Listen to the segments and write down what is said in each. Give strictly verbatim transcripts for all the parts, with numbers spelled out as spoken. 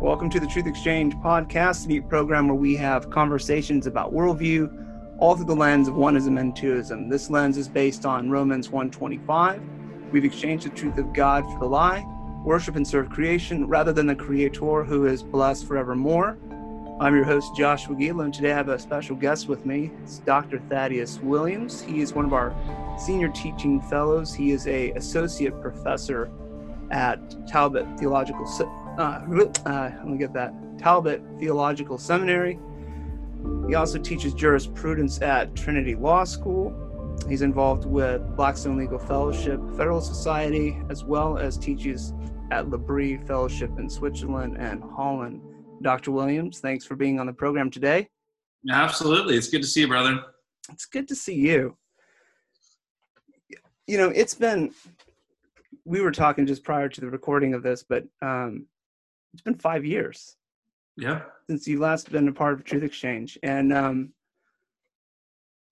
Welcome to the Truth Exchange podcast, the program where we have conversations about worldview, all through the lens of oneism and twoism. This lens is based on Romans one twenty-five. We've exchanged the truth of God for the lie, worship and serve creation rather than the creator who is blessed forevermore. I'm your host, Joshua Gielo, and today I have a special guest with me. It's Doctor Thaddeus Williams. He is one of our senior teaching fellows. He is an associate professor at Talbot Theological Seminary. Uh, uh, let me get that. Talbot Theological Seminary. He also teaches jurisprudence at Trinity Law School. He's involved with Blackstone Legal Fellowship, Federal Society, as well as teaches at LaBrie Fellowship in Switzerland and Holland. Doctor Williams, thanks for being on the program today. Absolutely. It's good to see you, brother. It's good to see you. You know, it's been, we were talking just prior to the recording of this, but um, it's been five years. Yeah. Since you last been a part of Truth Exchange. And um,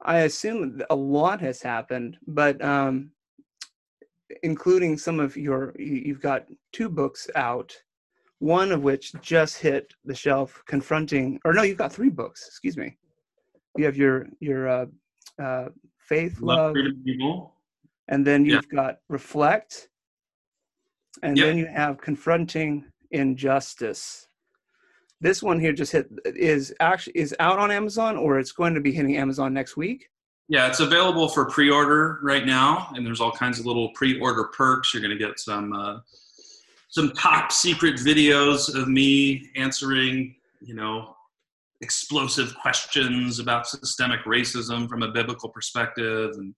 I assume a lot has happened, but um, including some of your, you've got two books out, one of which just hit the shelf, Confronting, or no, you've got three books, excuse me. You have your, your uh, uh, Faith, Love, Freedom, Evil. And then you've yeah. got Reflect. And yep. then you have Confronting Injustice. This one here just hit is actually is out on Amazon, or it's going to be hitting Amazon next week. Yeah, it's available for pre-order right now, and there's all kinds of little pre-order perks. You're going to get some uh, some top secret videos of me answering, you know, explosive questions about systemic racism from a biblical perspective, and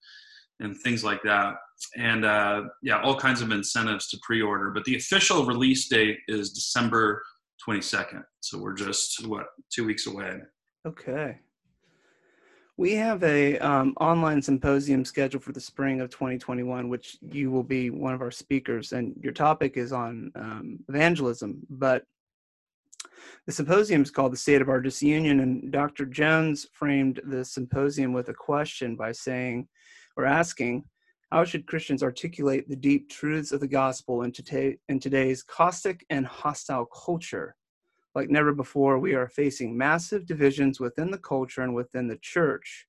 and things like that. And uh, yeah, all kinds of incentives to pre-order. But the official release date is December twenty-second. So we're just, what, two weeks away. Okay. We have a um, online symposium scheduled for the spring of twenty twenty-one, which you will be one of our speakers. And your topic is on um, evangelism. But the symposium is called The State of Our Disunion. And Doctor Jones framed the symposium with a question by saying, We're asking, how should Christians articulate the deep truths of the gospel in, today, in today's caustic and hostile culture? Like never before, we are facing massive divisions within the culture and within the church.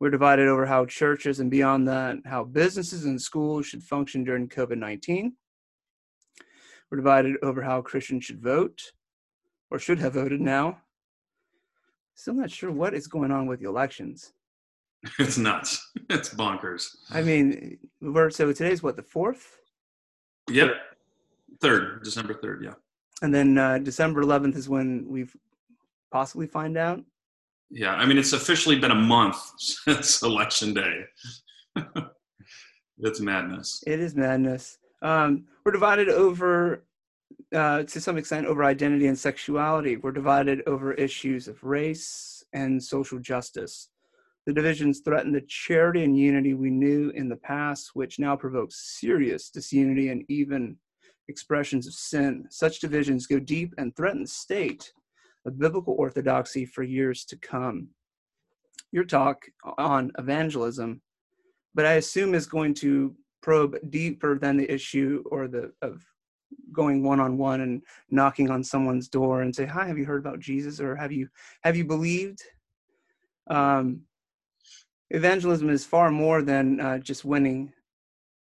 We're divided over how churches and beyond that, how businesses and schools should function during COVID nineteen. We're divided over how Christians should vote, or should have voted now. Still not sure what is going on with the elections. It's nuts. It's bonkers. I mean, we're, so today's what, the fourth? Yep. third, December third, yeah. And then uh, December eleventh is when we possibly find out? Yeah, I mean, it's officially been a month since Election Day. It's madness. It is madness. Um, we're divided over, uh, to some extent, over identity and sexuality. We're divided over issues of race and social justice. The divisions threaten the charity and unity we knew in the past, which now provokes serious disunity and even expressions of sin. Such divisions go deep and threaten the state of biblical orthodoxy for years to come. Your talk on evangelism, but I assume is going to probe deeper than the issue or the of going one-on-one and knocking on someone's door and say, hi, have you heard about Jesus? Or have you, have you believed? Um, Evangelism is far more than uh, just winning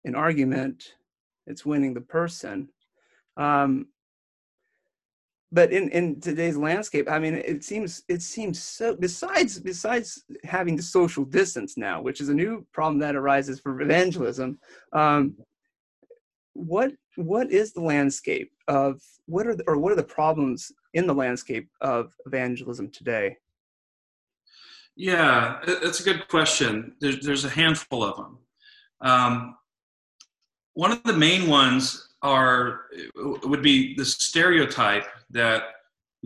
an argument. It's winning the person. Um, but in, in today's landscape, I mean, it seems it seems so, besides besides having the social distance now, which is a new problem that arises for evangelism, um, what what is the landscape of, what are the, or what are the problems in the landscape of evangelism today? Yeah, that's a good question. There's, there's a handful of them. Um, one of the main ones are would be the stereotype that,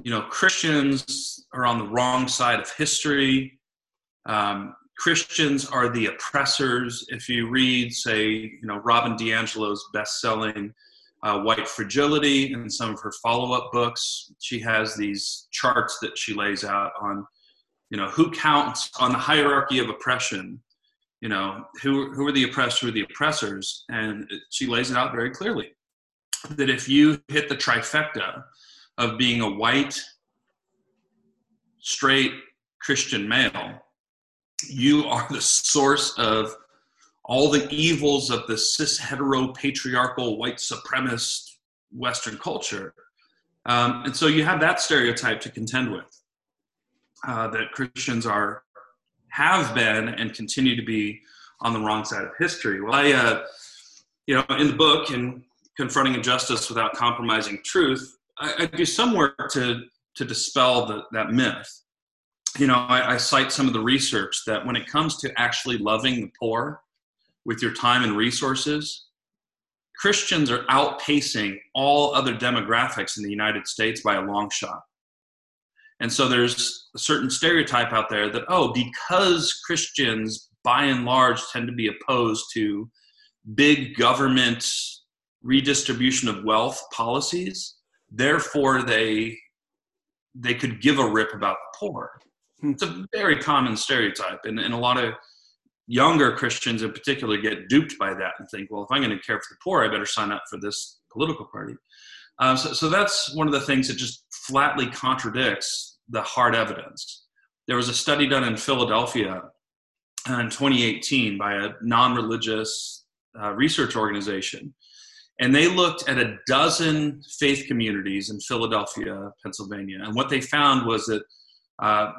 you know, Christians are on the wrong side of history. Um, Christians are the oppressors. If you read, say, you know, Robin DiAngelo's best-selling uh, White Fragility and some of her follow-up books, she has these charts that she lays out on, you know, who counts on the hierarchy of oppression, you know, who who are the oppressed, who are the oppressors, and she lays it out very clearly, that if you hit the trifecta of being a white, straight Christian male, you are the source of all the evils of the cis hetero patriarchal white supremacist Western culture. Um, and so you have that stereotype to contend with, uh, that Christians are, have been and continue to be on the wrong side of history. Well, I, uh, you know, in the book, in Confronting Injustice Without Compromising Truth, I, I do some work to, to dispel the, that myth. You know, I, I cite some of the research that when it comes to actually loving the poor with your time and resources, Christians are outpacing all other demographics in the United States by a long shot. And so there's a certain stereotype out there that, oh, because Christians by and large tend to be opposed to big government redistribution of wealth policies, therefore they they could give a rip about the poor. It's a very common stereotype, and, and a lot of younger Christians in particular get duped by that and think, well, if I'm going to care for the poor, I better sign up for this political party. Uh, so, so that's one of the things that just flatly contradicts the hard evidence. There was a study done in Philadelphia in twenty eighteen by a non-religious uh, research organization, and they looked at a dozen faith communities in Philadelphia, Pennsylvania, and what they found was that uh,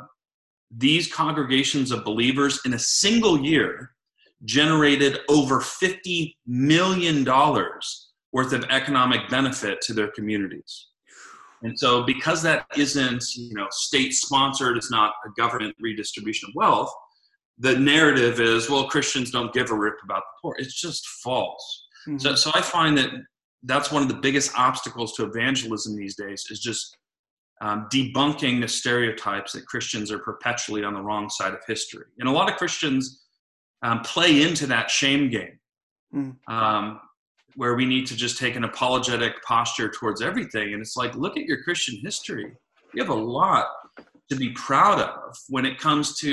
these congregations of believers in a single year generated over fifty million dollars worth of economic benefit to their communities. And so because that isn't, you know, state sponsored, it's not a government redistribution of wealth, the narrative is, well, Christians don't give a rip about the poor. It's just false. Mm-hmm. So, so I find that that's one of the biggest obstacles to evangelism these days is just Um, debunking the stereotypes that Christians are perpetually on the wrong side of history. And a lot of Christians um, play into that shame game, mm. um, where we need to just take an apologetic posture towards everything. And it's like, look at your Christian history. You have a lot to be proud of when it comes to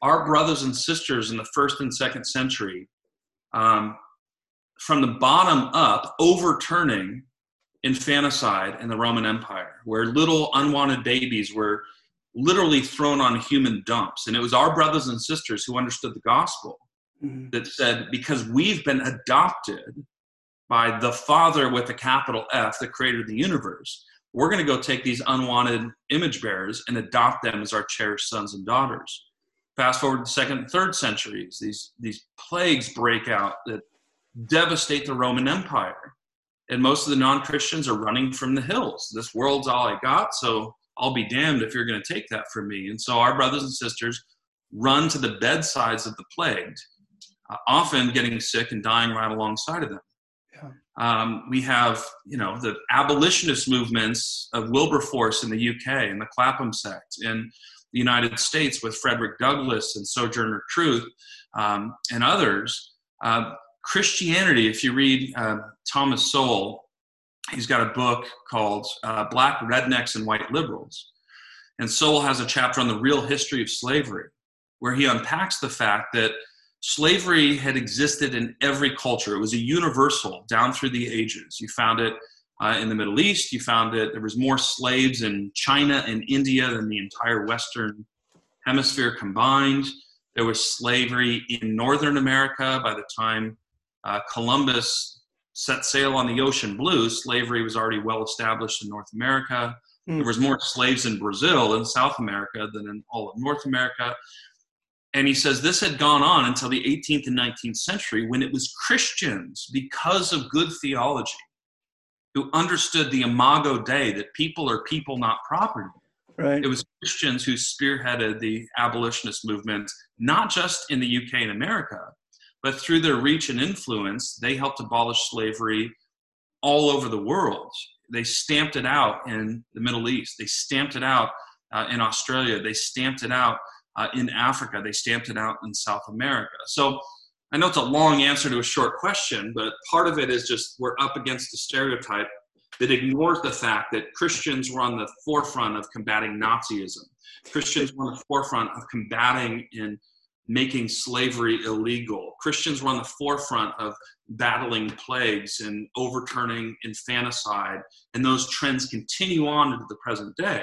our brothers and sisters in the first and second century, um, from the bottom up, overturning infanticide in the Roman Empire, where little unwanted babies were literally thrown on human dumps. And it was our brothers and sisters who understood the gospel mm-hmm. that said, because we've been adopted by the Father with a capital F, the creator of the universe, we're going to go take these unwanted image bearers and adopt them as our cherished sons and daughters. Fast forward to the second and third centuries, these, these plagues break out that devastate the Roman Empire. And most of the non-Christians are running from the hills. This world's all I got, so I'll be damned if you're going to take that from me. And so our brothers and sisters run to the bedsides of the plagued, uh, often getting sick and dying right alongside of them. Yeah. Um, we have, you know, the abolitionist movements of Wilberforce in the U K and the Clapham sect in the United States with Frederick Douglass and Sojourner Truth um, and others. Uh, Christianity, if you read uh, Thomas Sowell, he's got a book called uh, Black Rednecks and White Liberals. And Sowell has a chapter on the real history of slavery, where he unpacks the fact that slavery had existed in every culture. It was a universal down through the ages. You found it uh, in the Middle East. You found it, there was more slaves in China and India than the entire Western hemisphere combined. There was slavery in Northern America by the time Uh, Columbus set sail on the ocean blue. Slavery was already well established in North America. Mm. There was more slaves in Brazil and South America than in all of North America. And he says this had gone on until the eighteenth and nineteenth century, when it was Christians, because of good theology, who understood the imago Dei, that people are people, not property. Right. It was Christians who spearheaded the abolitionist movement, not just in the U K and America, but through their reach and influence, they helped abolish slavery all over the world. They stamped it out in the Middle East. They stamped it out uh, in Australia. They stamped it out uh, in Africa. They stamped it out in South America. So I know it's a long answer to a short question, but part of it is just we're up against a stereotype that ignores the fact that Christians were on the forefront of combating Nazism. Christians were on the forefront of combating in making slavery illegal. Christians were on the forefront of battling plagues and overturning infanticide, and those trends continue on into the present day.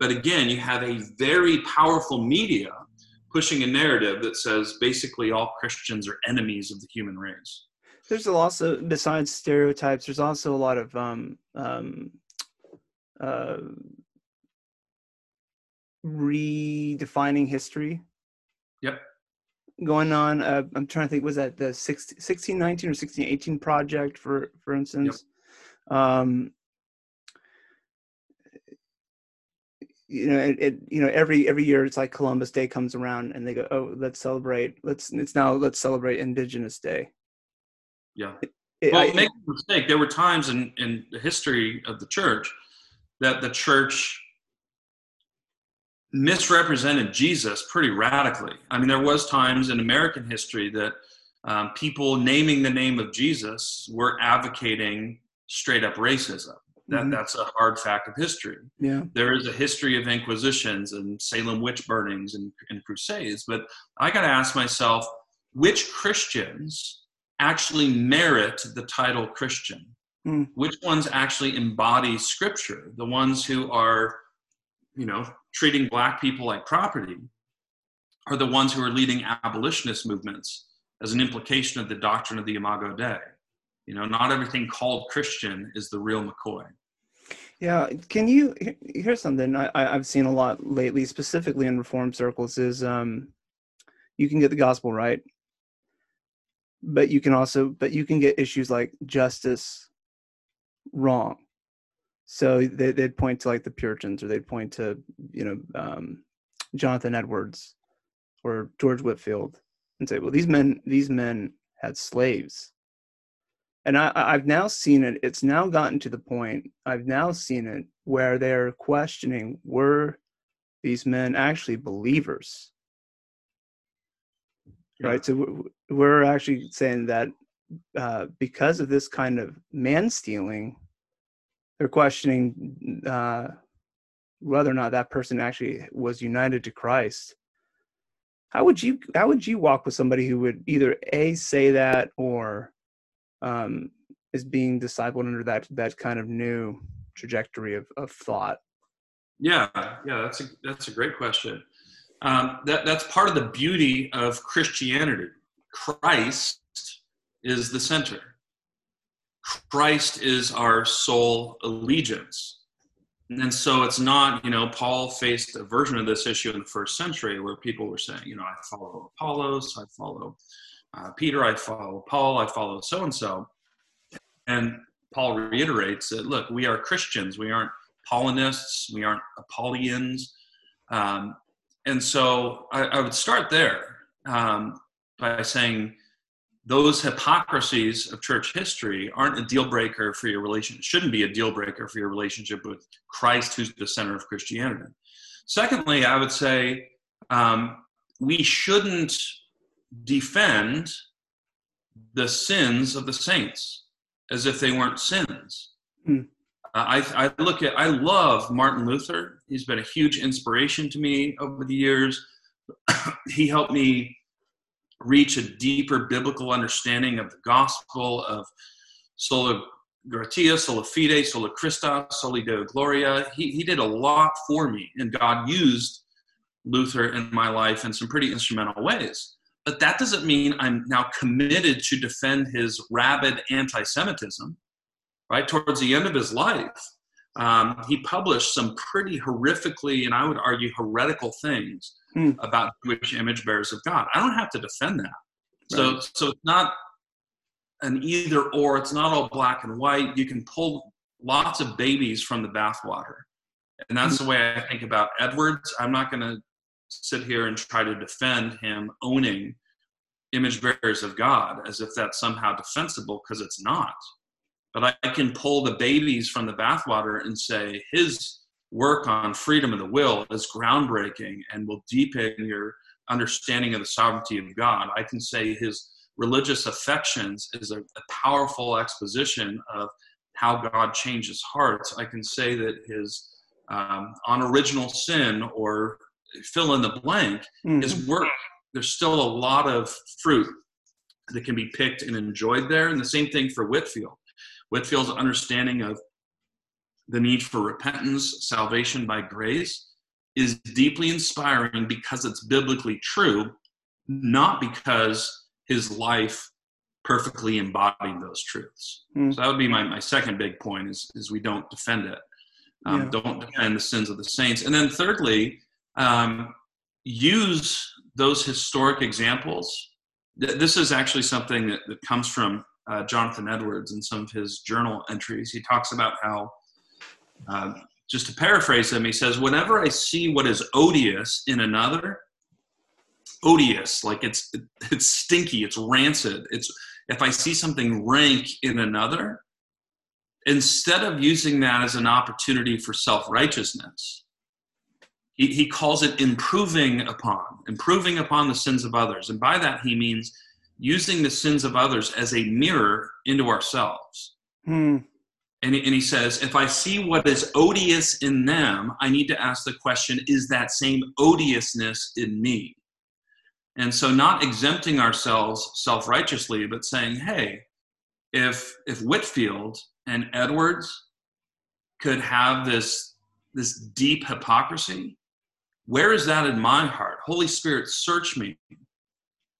But again, you have a very powerful media pushing a narrative that says basically all Christians are enemies of the human race. There's also, besides stereotypes, there's also a lot of um, um, uh, redefining history. Yep. Going on, uh, I'm trying to think, was that the sixteen nineteen or sixteen eighteen project, for, for instance? Yep. Um, you know, it, it, you know, every, every year it's like Columbus Day comes around and they go, oh, let's celebrate. Let's, it's now, let's celebrate Indigenous Day. Yeah. It, it, well, I, make no mistake, there were times in, in the history of the church that the church misrepresented Jesus pretty radically. I mean, there was times in American history that um, people naming the name of Jesus were advocating straight up racism. That mm-hmm. That's a hard fact of history. Yeah. There is a history of inquisitions and Salem witch burnings and, and crusades, but I got to ask myself, which Christians actually merit the title Christian? Mm. Which ones actually embody scripture? The ones who are, you know, treating black people like property are the ones who are leading abolitionist movements as an implication of the doctrine of the Imago Dei. You know, not everything called Christian is the real McCoy. Yeah. Can you, here's something I, I've seen a lot lately, specifically in reform circles, is um, you can get the gospel right, but you can also, but you can get issues like justice wrong. So they, they'd point to like the Puritans, or they'd point to, you know, um, Jonathan Edwards or George Whitefield and say, well, these men, these men had slaves. And I, I've now seen it. It's now gotten to the point I've now seen it where they're questioning, were these men actually believers? Yeah. Right. So we're actually saying that uh, because of this kind of man stealing, they're questioning uh, whether or not that person actually was united to Christ. How would you how would you walk with somebody who would either A, say that, or um, is being discipled under that that kind of new trajectory of, of thought? Yeah, yeah, that's a that's a great question. Um, that that's part of the beauty of Christianity. Christ is the center. Christ is our sole allegiance. And so it's not, you know, Paul faced a version of this issue in the first century where people were saying, you know, I follow Apollos, I follow uh, Peter, I follow Paul, I follow so-and-so. And Paul reiterates that, look, we are Christians. We aren't Paulinists. We aren't Apollians. Um, and so I, I would start there um, by saying, those hypocrisies of church history aren't a deal breaker for your relationship, shouldn't be a deal breaker for your relationship with Christ, who's the center of Christianity. Secondly, I would say um, we shouldn't defend the sins of the saints as if they weren't sins. Hmm. Uh, I, I look at, I love Martin Luther. He's been a huge inspiration to me over the years. He helped me reach a deeper biblical understanding of the gospel, of sola gratia, sola fide, sola Christa, soli Deo Gloria. He, he did a lot for me, and God used Luther in my life in some pretty instrumental ways. But that doesn't mean I'm now committed to defend his rabid anti-Semitism, right? Towards the end of his life, um, he published some pretty horrifically, and I would argue heretical things Hmm. about Jewish image bearers of God. I don't have to defend that. So, right. so it's not an either or. It's not all black and white. You can pull lots of babies from the bathwater. And that's hmm. the way I think about Edwards. I'm not going to sit here and try to defend him owning image bearers of God as if that's somehow defensible, because it's not. But I, I can pull the babies from the bathwater and say his work on freedom of the will is groundbreaking and will deepen your understanding of the sovereignty of God. I can say his religious affections is a, a powerful exposition of how God changes hearts. I can say that his um, on original sin, or fill in the blank, mm-hmm. is work there's still a lot of fruit that can be picked and enjoyed there. And the same thing for Whitefield. Whitefield's understanding of the need for repentance, salvation by grace, is deeply inspiring because it's biblically true, not because his life perfectly embodied those truths. Mm. So that would be my, my second big point is, is we don't defend it. Um, yeah. Don't defend the sins of the saints. And then thirdly, um, use those historic examples. Th- this is actually something that, that comes from uh, Jonathan Edwards in some of his journal entries. He talks about how, uh, just to paraphrase him, he says, whenever I see what is odious in another, odious, like it's it's stinky, it's rancid, it's if I see something rank in another, instead of using that as an opportunity for self-righteousness, he, he calls it improving upon, improving upon the sins of others. And by that, he means using the sins of others as a mirror into ourselves. Hmm. And he, and he says, if I see what is odious in them, I need to ask the question, is that same odiousness in me? And so not exempting ourselves self-righteously, but saying, hey, if if Whitefield and Edwards could have this, this deep hypocrisy, where is that in my heart? Holy Spirit, search me.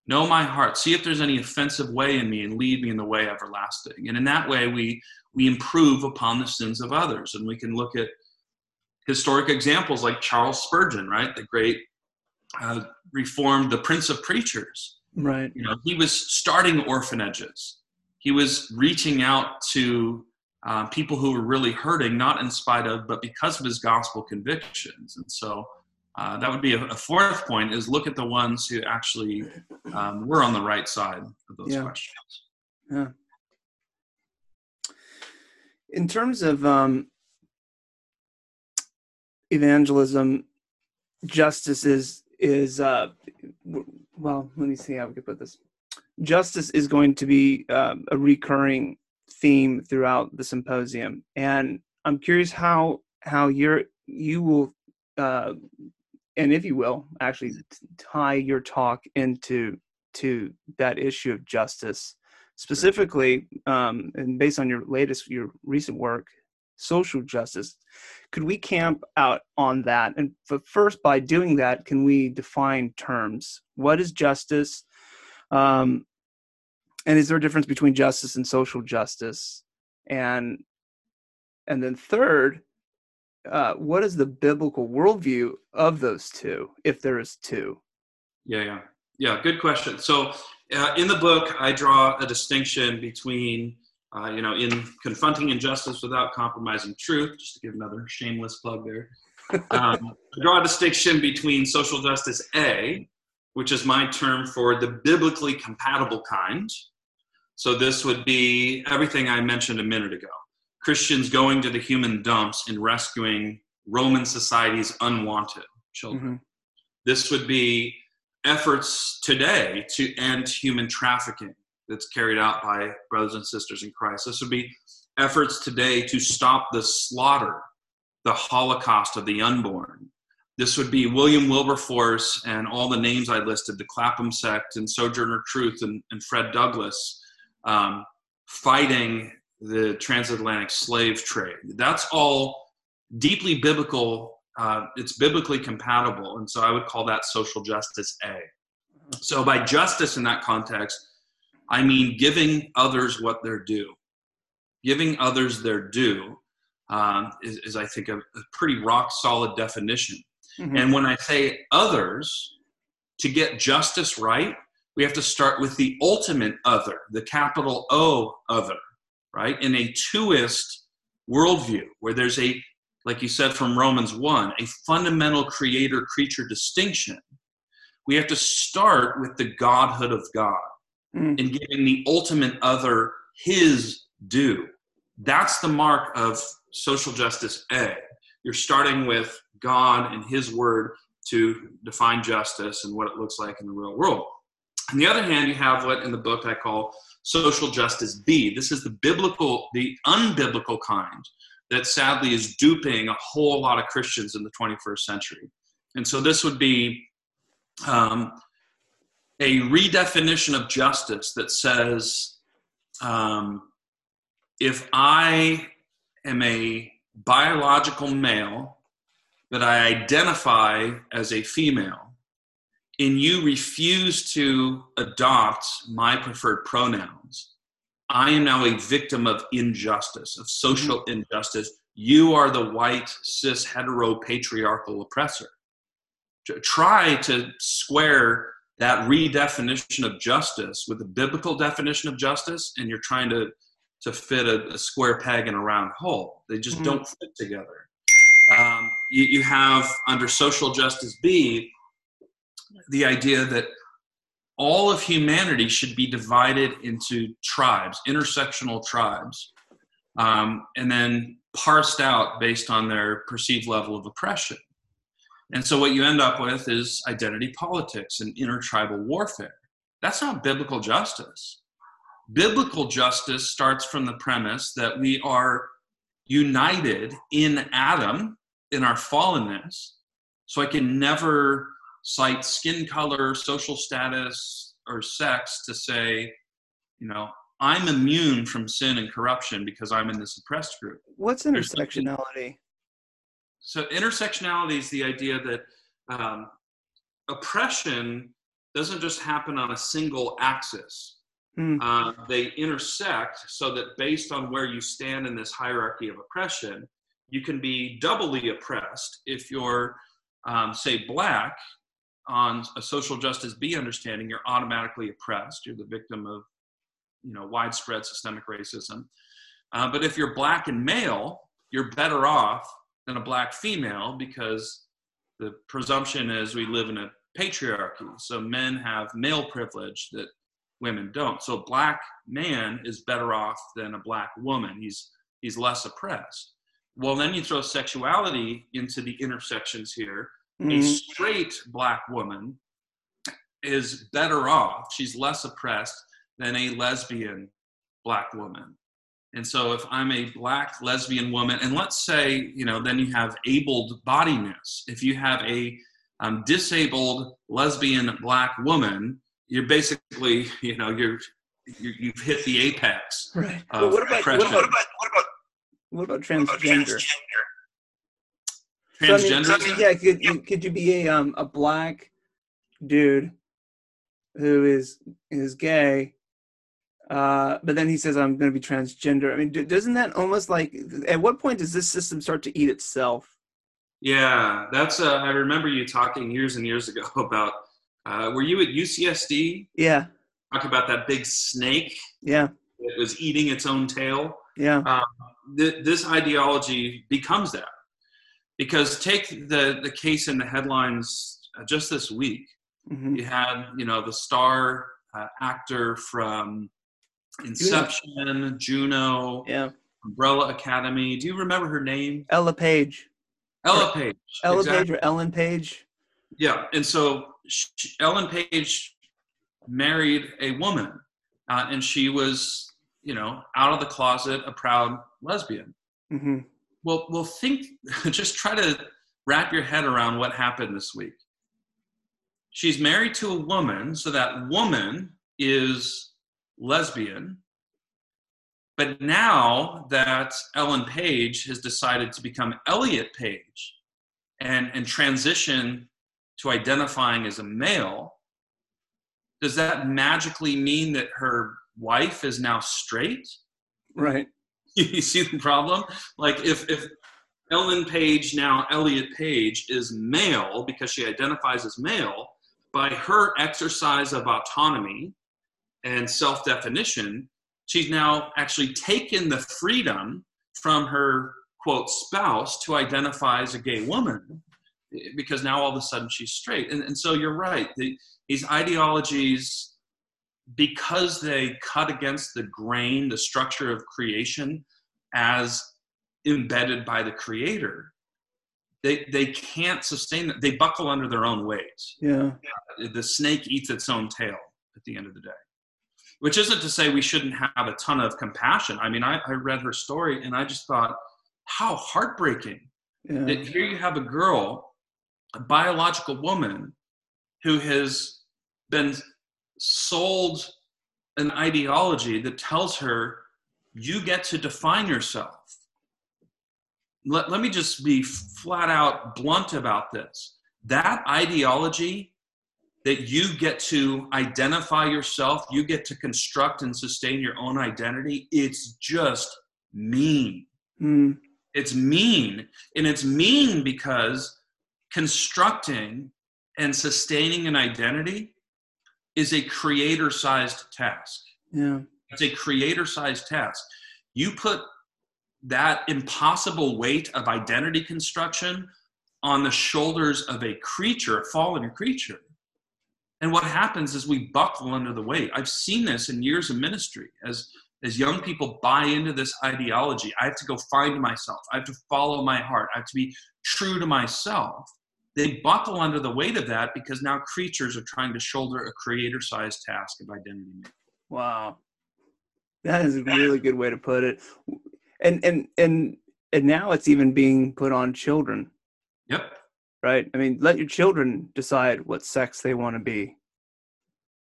Know my heart. See if there's any offensive way in me and lead me in the way everlasting. And in that way, we we improve upon the sins of others. And we can look at historic examples like Charles Spurgeon, right? The great uh, Reformed, the Prince of Preachers. Right. You know, he was starting orphanages. He was reaching out to uh, people who were really hurting, not in spite of, but because of his gospel convictions. And so uh, that would be a, a fourth point is look at the ones who actually um, were on the right side of those yeah. questions. Yeah. In terms of um, evangelism, justice is, is uh, well, let me see how we could put this. Justice is going to be uh, a recurring theme throughout the symposium. And I'm curious how how you're, you will, uh, and if you will, actually tie your talk into to that issue of justice, specifically, um, and based on your latest, your recent work, social justice. Could we camp out on that? And but first, by doing that, can we define terms? What is justice? Um, and is there a difference between justice and social justice? And and then third, uh, what is the biblical worldview of those two, if there is two? Yeah, yeah, yeah. Good question. So uh, in the book, I draw a distinction between, uh, you know, in Confronting Injustice Without Compromising Truth, just to give another shameless plug there, um, I draw a distinction between social justice A, which is my term for the biblically compatible kind. So this would be everything I mentioned a minute ago. Christians going to the human dumps and rescuing Roman society's unwanted children. Mm-hmm. This would be efforts today to end human trafficking that's carried out by brothers and sisters in Christ. This would be efforts today to stop the slaughter, the Holocaust of the unborn. This would be William Wilberforce and all the names I listed, the Clapham sect and Sojourner Truth and, and Fred Douglass um, fighting the transatlantic slave trade. That's all deeply biblical. Uh, it's biblically compatible. And so I would call that social justice A. So by justice in that context, I mean giving others what they're due. Giving others their due um, is, is, I think, a, a pretty rock solid definition. Mm-hmm. And when I say others, to get justice right, we have to start with the ultimate other, the capital O other, right? In a twoist worldview where there's a, like you said from Romans one, a fundamental creator-creature distinction, we have to start with the godhood of God mm. and giving the ultimate other his due. That's the mark of social justice A. You're starting with God and his word to define justice and what it looks like in the real world. On the other hand, you have what in the book I call social justice B. This is the biblical, the unbiblical kind that sadly is duping a whole lot of Christians in the twenty-first century. And so this would be um, a redefinition of justice that says, um, if I am a biological male that I identify as a female, and you refuse to adopt my preferred pronouns, I am now a victim of injustice, of social mm-hmm. injustice. You are the white, cis, hetero, patriarchal oppressor. Try to square that redefinition of justice with the biblical definition of justice, and you're trying to, to fit a, a square peg in a round hole. They just mm-hmm. don't fit together. Um, you, you have, under social justice B, the idea that all of humanity should be divided into tribes, intersectional tribes, um, and then parsed out based on their perceived level of oppression. And so what you end up with is identity politics and intertribal warfare. That's not biblical justice. Biblical justice starts from the premise that we are united in Adam, in our fallenness, so I can never cite skin color, social status, or sex to say, you know, I'm immune from sin and corruption because I'm in this oppressed group. What's intersectionality? So intersectionality is the idea that um, oppression doesn't just happen on a single axis. Mm. Uh, they intersect so that based on where you stand in this hierarchy of oppression, you can be doubly oppressed if you're, um, say, Black. On a social justice B understanding, you're automatically oppressed. You're the victim of, you know, widespread systemic racism. Uh, but if you're Black and male, you're better off than a Black female because the presumption is we live in a patriarchy. So men have male privilege that women don't. So a Black man is better off than a Black woman. He's he's less oppressed. Well, then you throw sexuality into the intersections here. Mm-hmm. A straight Black woman is better off. She's less oppressed than a lesbian Black woman. And so if I'm a Black lesbian woman, and let's say, you know, then you have able-bodiedness. If you have a um, disabled lesbian Black woman, you're basically, you know, you're, you're you've hit the apex. Right. Well, what, about, what, about, what, about, what about transgender? What about transgender? So, I mean, I mean, yeah, could you, could you be a um a Black dude who is is gay, uh, but then he says I'm going to be transgender? I mean, doesn't that almost like at what point does this system start to eat itself? Yeah, that's. Uh, I remember you talking years and years ago about. Uh, were you at U C S D? Yeah. Talk about that big snake. Yeah. It was eating its own tail. Yeah. Um, th- this ideology becomes that. Because take the, the case in the headlines just this week. Mm-hmm. You had, you know, the star uh, actor from Inception, Juno, Juno yeah. Umbrella Academy. Do you remember her name? Ella Page. Ella or, Page. Ella exactly. Page or Ellen Page. Yeah. And so she, Ellen Page married a woman, uh, and she was, you know, out of the closet, a proud lesbian. Mm-hmm. Well, well, think, just try to wrap your head around what happened this week. She's married to a woman, so that woman is lesbian. But now that Ellen Page has decided to become Elliot Page and, and transition to identifying as a male, does that magically mean that her wife is now straight? Right. You see the problem? Like if, if Ellen Page, now Elliot Page, is male because she identifies as male, by her exercise of autonomy and self-definition, she's now actually taken the freedom from her, quote, spouse to identify as a gay woman because now all of a sudden she's straight. And, and so you're right. The, these ideologies, because they cut against the grain, the structure of creation as embedded by the creator, they they can't sustain it. They buckle under their own weight. Yeah. The snake eats its own tail at the end of the day, which isn't to say we shouldn't have a ton of compassion. I mean, I, I read her story and I just thought, how heartbreaking. Yeah. That here you have a girl, a biological woman, who has been sold an ideology that tells her, you get to define yourself. Let, let me just be flat out blunt about this. That ideology that you get to identify yourself, you get to construct and sustain your own identity, it's just mean. Mm. It's mean. And it's mean because constructing and sustaining an identity is a creator-sized task. Yeah. It's a creator-sized task. You put that impossible weight of identity construction on the shoulders of a creature, a fallen creature. And what happens is we buckle under the weight. I've seen this in years of ministry as, as young people buy into this ideology. I have to go find myself. I have to follow my heart. I have to be true to myself. They buckle under the weight of that because now creatures are trying to shoulder a creator-sized task of identity making. Wow. That is a really good way to put it. And and and and now it's even being put on children. Yep. Right? I mean, let your children decide what sex they want to be.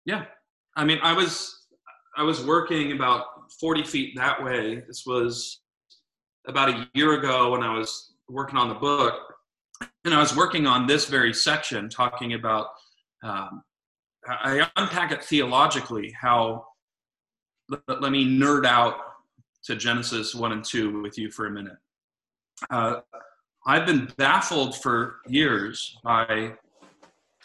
Yeah. I mean, I was I was working about forty feet that way. This was about a year ago when I was working on the book. And I was working on this very section, talking about, um, I unpack it theologically, how, let, let me nerd out to Genesis one and two with you for a minute. Uh, I've been baffled for years by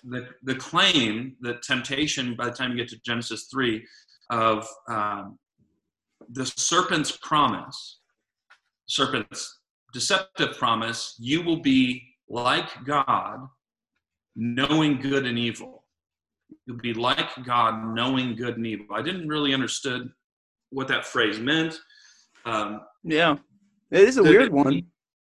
the, the claim that temptation, by the time you get to Genesis three, of um, the serpent's promise, serpent's deceptive promise, you will be like God, knowing good and evil. You'll be like God, knowing good and evil. I didn't really understood what that phrase meant. Um, yeah, it is a weird one.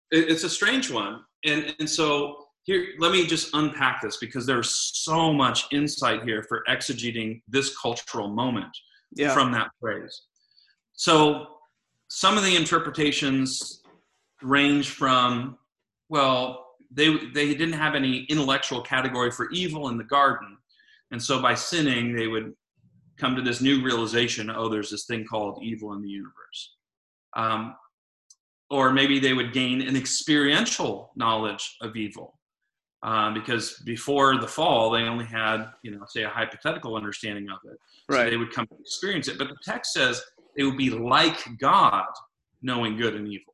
It's a strange one. And, and so here, let me just unpack this because there's so much insight here for exegeting this cultural moment yeah. from that phrase. So some of the interpretations range from, well, They they didn't have any intellectual category for evil in the garden. And so by sinning, they would come to this new realization, oh, there's this thing called evil in the universe. Um, or maybe they would gain an experiential knowledge of evil. Um, because before the fall, they only had, you know, say a hypothetical understanding of it. Right. So they would come to experience it. But the text says they would be like God, knowing good and evil.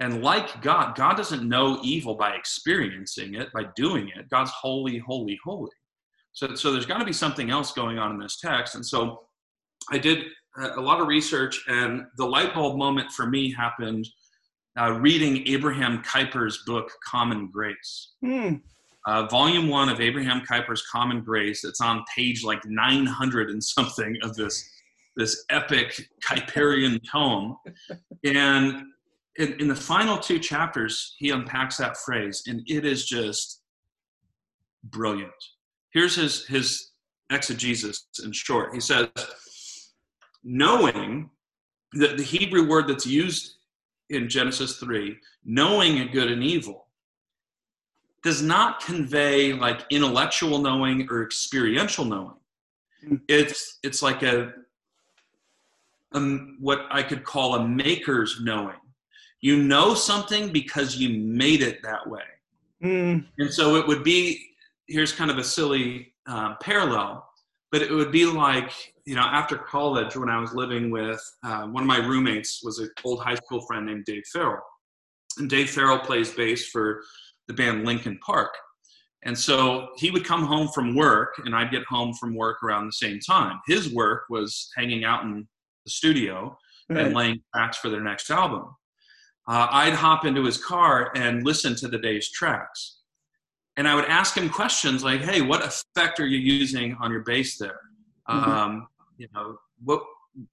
And like God, God doesn't know evil by experiencing it, by doing it. God's holy, holy, holy. So, so there's got to be something else going on in this text. And so I did a lot of research, and the light bulb moment for me happened uh, reading Abraham Kuyper's book, Common Grace. Mm. Uh, volume one of Abraham Kuyper's Common Grace. It's on page like nine hundred and something of this, this epic Kuyperian tome. And In, in the final two chapters, he unpacks that phrase, and it is just brilliant. Here's his, his exegesis in short. He says, knowing, that the Hebrew word that's used in Genesis three, knowing a good and evil, does not convey like intellectual knowing or experiential knowing. It's, it's like a, a, what I could call a maker's knowing. You know something because you made it that way. Mm. And so it would be, here's kind of a silly uh, parallel, but it would be like, you know, after college when I was living with, uh, one of my roommates was an old high school friend named Dave Farell. And Dave Farell plays bass for the band Linkin Park. And so he would come home from work, and I'd get home from work around the same time. His work was hanging out in the studio right. and laying tracks for their next album. Uh, I'd hop into his car and listen to the day's tracks. And I would ask him questions like, hey, what effect are you using on your bass there? Mm-hmm. Um, you know, what,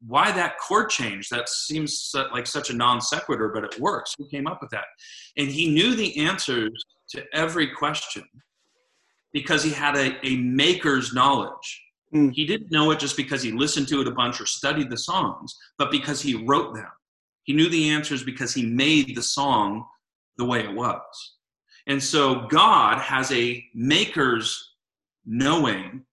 why that chord change? That seems like such a non sequitur, but it works. Who came up with that? And he knew the answers to every question because he had a, a maker's knowledge. Mm. He didn't know it just because he listened to it a bunch or studied the songs, but because he wrote them. He knew the answers because he made the song the way it was. And so God has a maker's knowing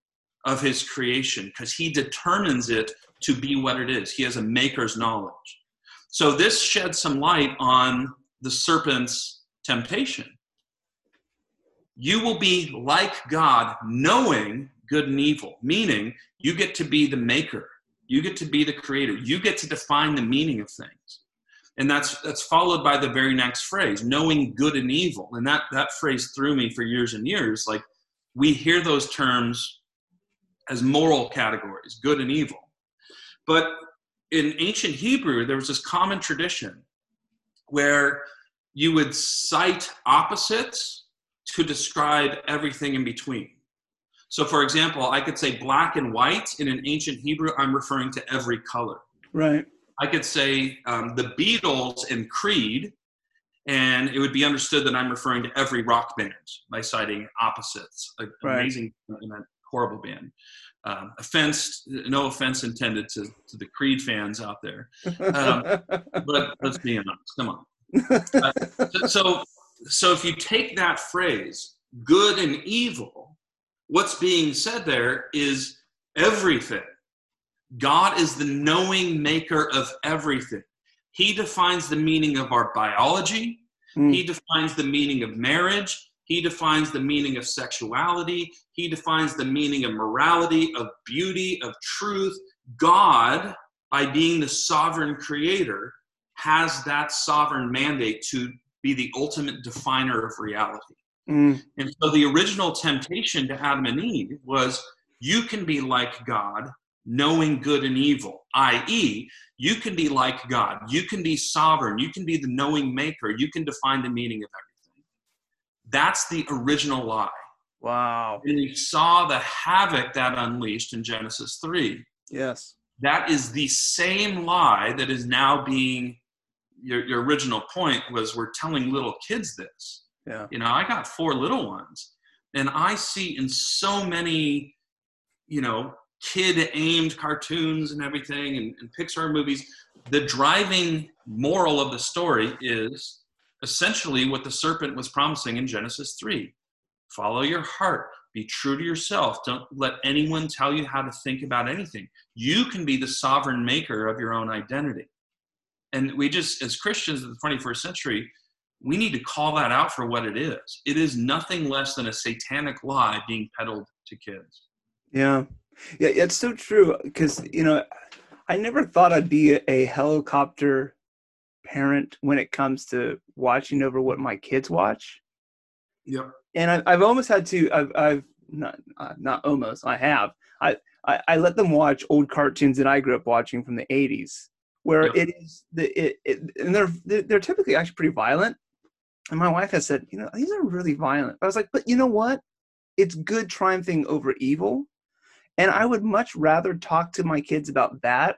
of his creation, because he determines it to be what it is. He has a maker's knowledge. So this sheds some light on the serpent's temptation. You will be like God, knowing good and evil, meaning you get to be the maker. You get to be the creator. You get to define the meaning of things. And that's that's followed by the very next phrase, knowing good and evil. And that, that phrase threw me for years and years. Like, we hear those terms as moral categories, good and evil. But in ancient Hebrew, there was this common tradition where you would cite opposites to describe everything in between. So, for example, I could say black and white. In an ancient Hebrew, I'm referring to every color. Right. I could say um, the Beatles and Creed, and it would be understood that I'm referring to every rock band by citing opposites. Like, right. Amazing and a horrible band. Um, offense, no offense intended to, to the Creed fans out there. Um, but let's be honest, come on. Uh, so, so if you take that phrase, good and evil, what's being said there is everything. God is the knowing maker of everything. He defines the meaning of our biology. Mm. He defines the meaning of marriage. He defines the meaning of sexuality. He defines the meaning of morality, of beauty, of truth. God, by being the sovereign creator, has that sovereign mandate to be the ultimate definer of reality. Mm. And so the original temptation to Adam and Eve was, you can be like God, knowing good and evil, that is, you can be like God, you can be sovereign, you can be the knowing maker, you can define the meaning of everything. That's the original lie. Wow. And you saw the havoc that unleashed in Genesis three. Yes. That is the same lie that is now being, your, your original point was, we're telling little kids this. Yeah. You know, I got four little ones, and I see in so many, you know, kid-aimed cartoons and everything, and, and Pixar movies, the driving moral of the story is essentially what the serpent was promising in Genesis three. Follow your heart. Be true to yourself. Don't let anyone tell you how to think about anything. You can be the sovereign maker of your own identity. And we just, as Christians in the twenty-first century, we need to call that out for what it is. It is nothing less than a satanic lie being peddled to kids. Yeah. Yeah, it's so true, because, you know, I never thought I'd be a, a helicopter parent when it comes to watching over what my kids watch. Yep. And I, I've almost had to, I've, I've not, uh, not almost, I have. I, I, I let them watch old cartoons that I grew up watching from the eighties, where yep. it is, the, it, it, and they're, they're typically actually pretty violent. And my wife has said, you know, these are really violent. I was like, but you know what? It's good triumphing over evil. And I would much rather talk to my kids about that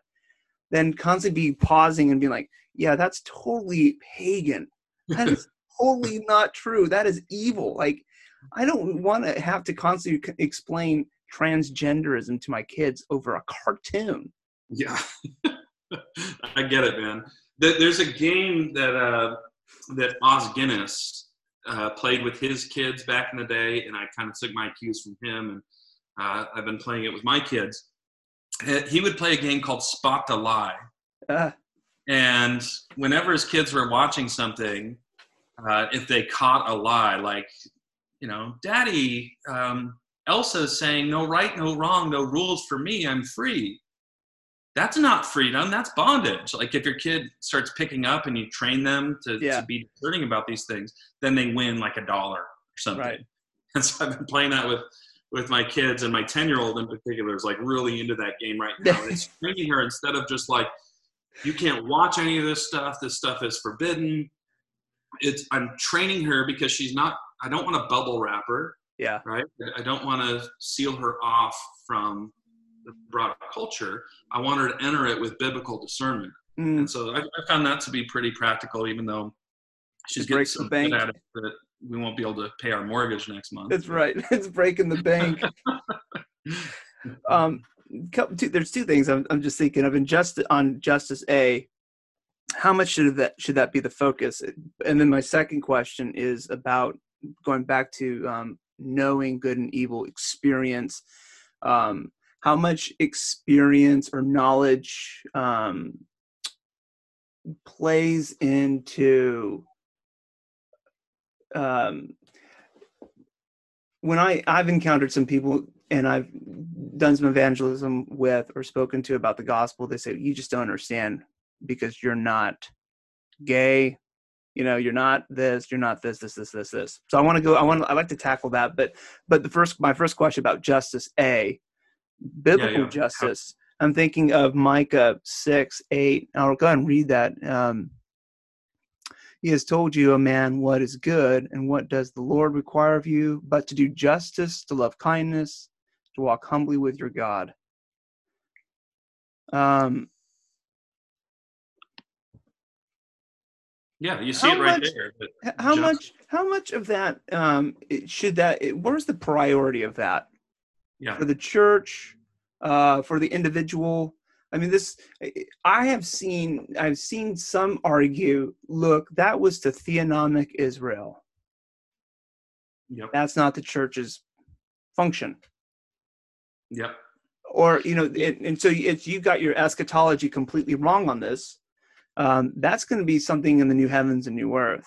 than constantly be pausing and being like, yeah, that's totally pagan. That is totally not true. That is evil. Like, I don't want to have to constantly c- explain transgenderism to my kids over a cartoon. Yeah. I get it, man. There's a game that uh, that Oz Guinness uh, played with his kids back in the day, and I kind of took my cues from him, and Uh, I've been playing it with my kids. He would play a game called Spot the Lie. Uh. And whenever his kids were watching something, uh, if they caught a lie, like, you know, Daddy, um, Elsa's saying no right, no wrong, no rules for me, I'm free. That's not freedom, that's bondage. Like, if your kid starts picking up and you train them to, yeah. to be discerning about these things, then they win like a dollar or something. Right. And so I've been playing that with... with my kids, and my ten-year-old in particular is like really into that game right now. And it's training her, instead of just like, you can't watch any of this stuff. This stuff is forbidden. It's I'm training her because she's not, I don't want to bubble wrap her. Yeah. Right. I don't want to seal her off from the broader culture. I want her to enter it with biblical discernment. Mm. And so I, I found that to be pretty practical, even though she's getting so good at it that we won't be able to pay our mortgage next month. That's right. It's breaking the bank. um, two, there's two things I'm, I'm just thinking of. Injustice, on Justice A, how much should that should that be the focus? And then my second question is about going back to um, knowing good and evil experience. um, how much experience or knowledge um, plays into um, when I, I've encountered some people and I've done some evangelism with or spoken to about the gospel, they say, you just don't understand because you're not gay. You know, you're not this, you're not this, this, this, this, this. So I want to go, I want to, I like to tackle that. But, but the first, my first question about justice, A, biblical yeah, yeah. justice, I'm thinking of Micah six, eight. I'll go ahead and read that. Um, he has told you, a man, what is good, and what does the Lord require of you, but to do justice, to love kindness, to walk humbly with your God. Um, Yeah, you see how it right much, there. How much? How much of that um, it, should that? It, where's the priority of that? Yeah, for the church, uh, for the individual. I mean, this. I have seen. I've seen some argue. Look, that was to theonomic Israel. Yep. That's not the church's function. Yep. Or you know, it, and so if you've got your eschatology completely wrong on this. Um, that's going to be something in the new heavens and new earth.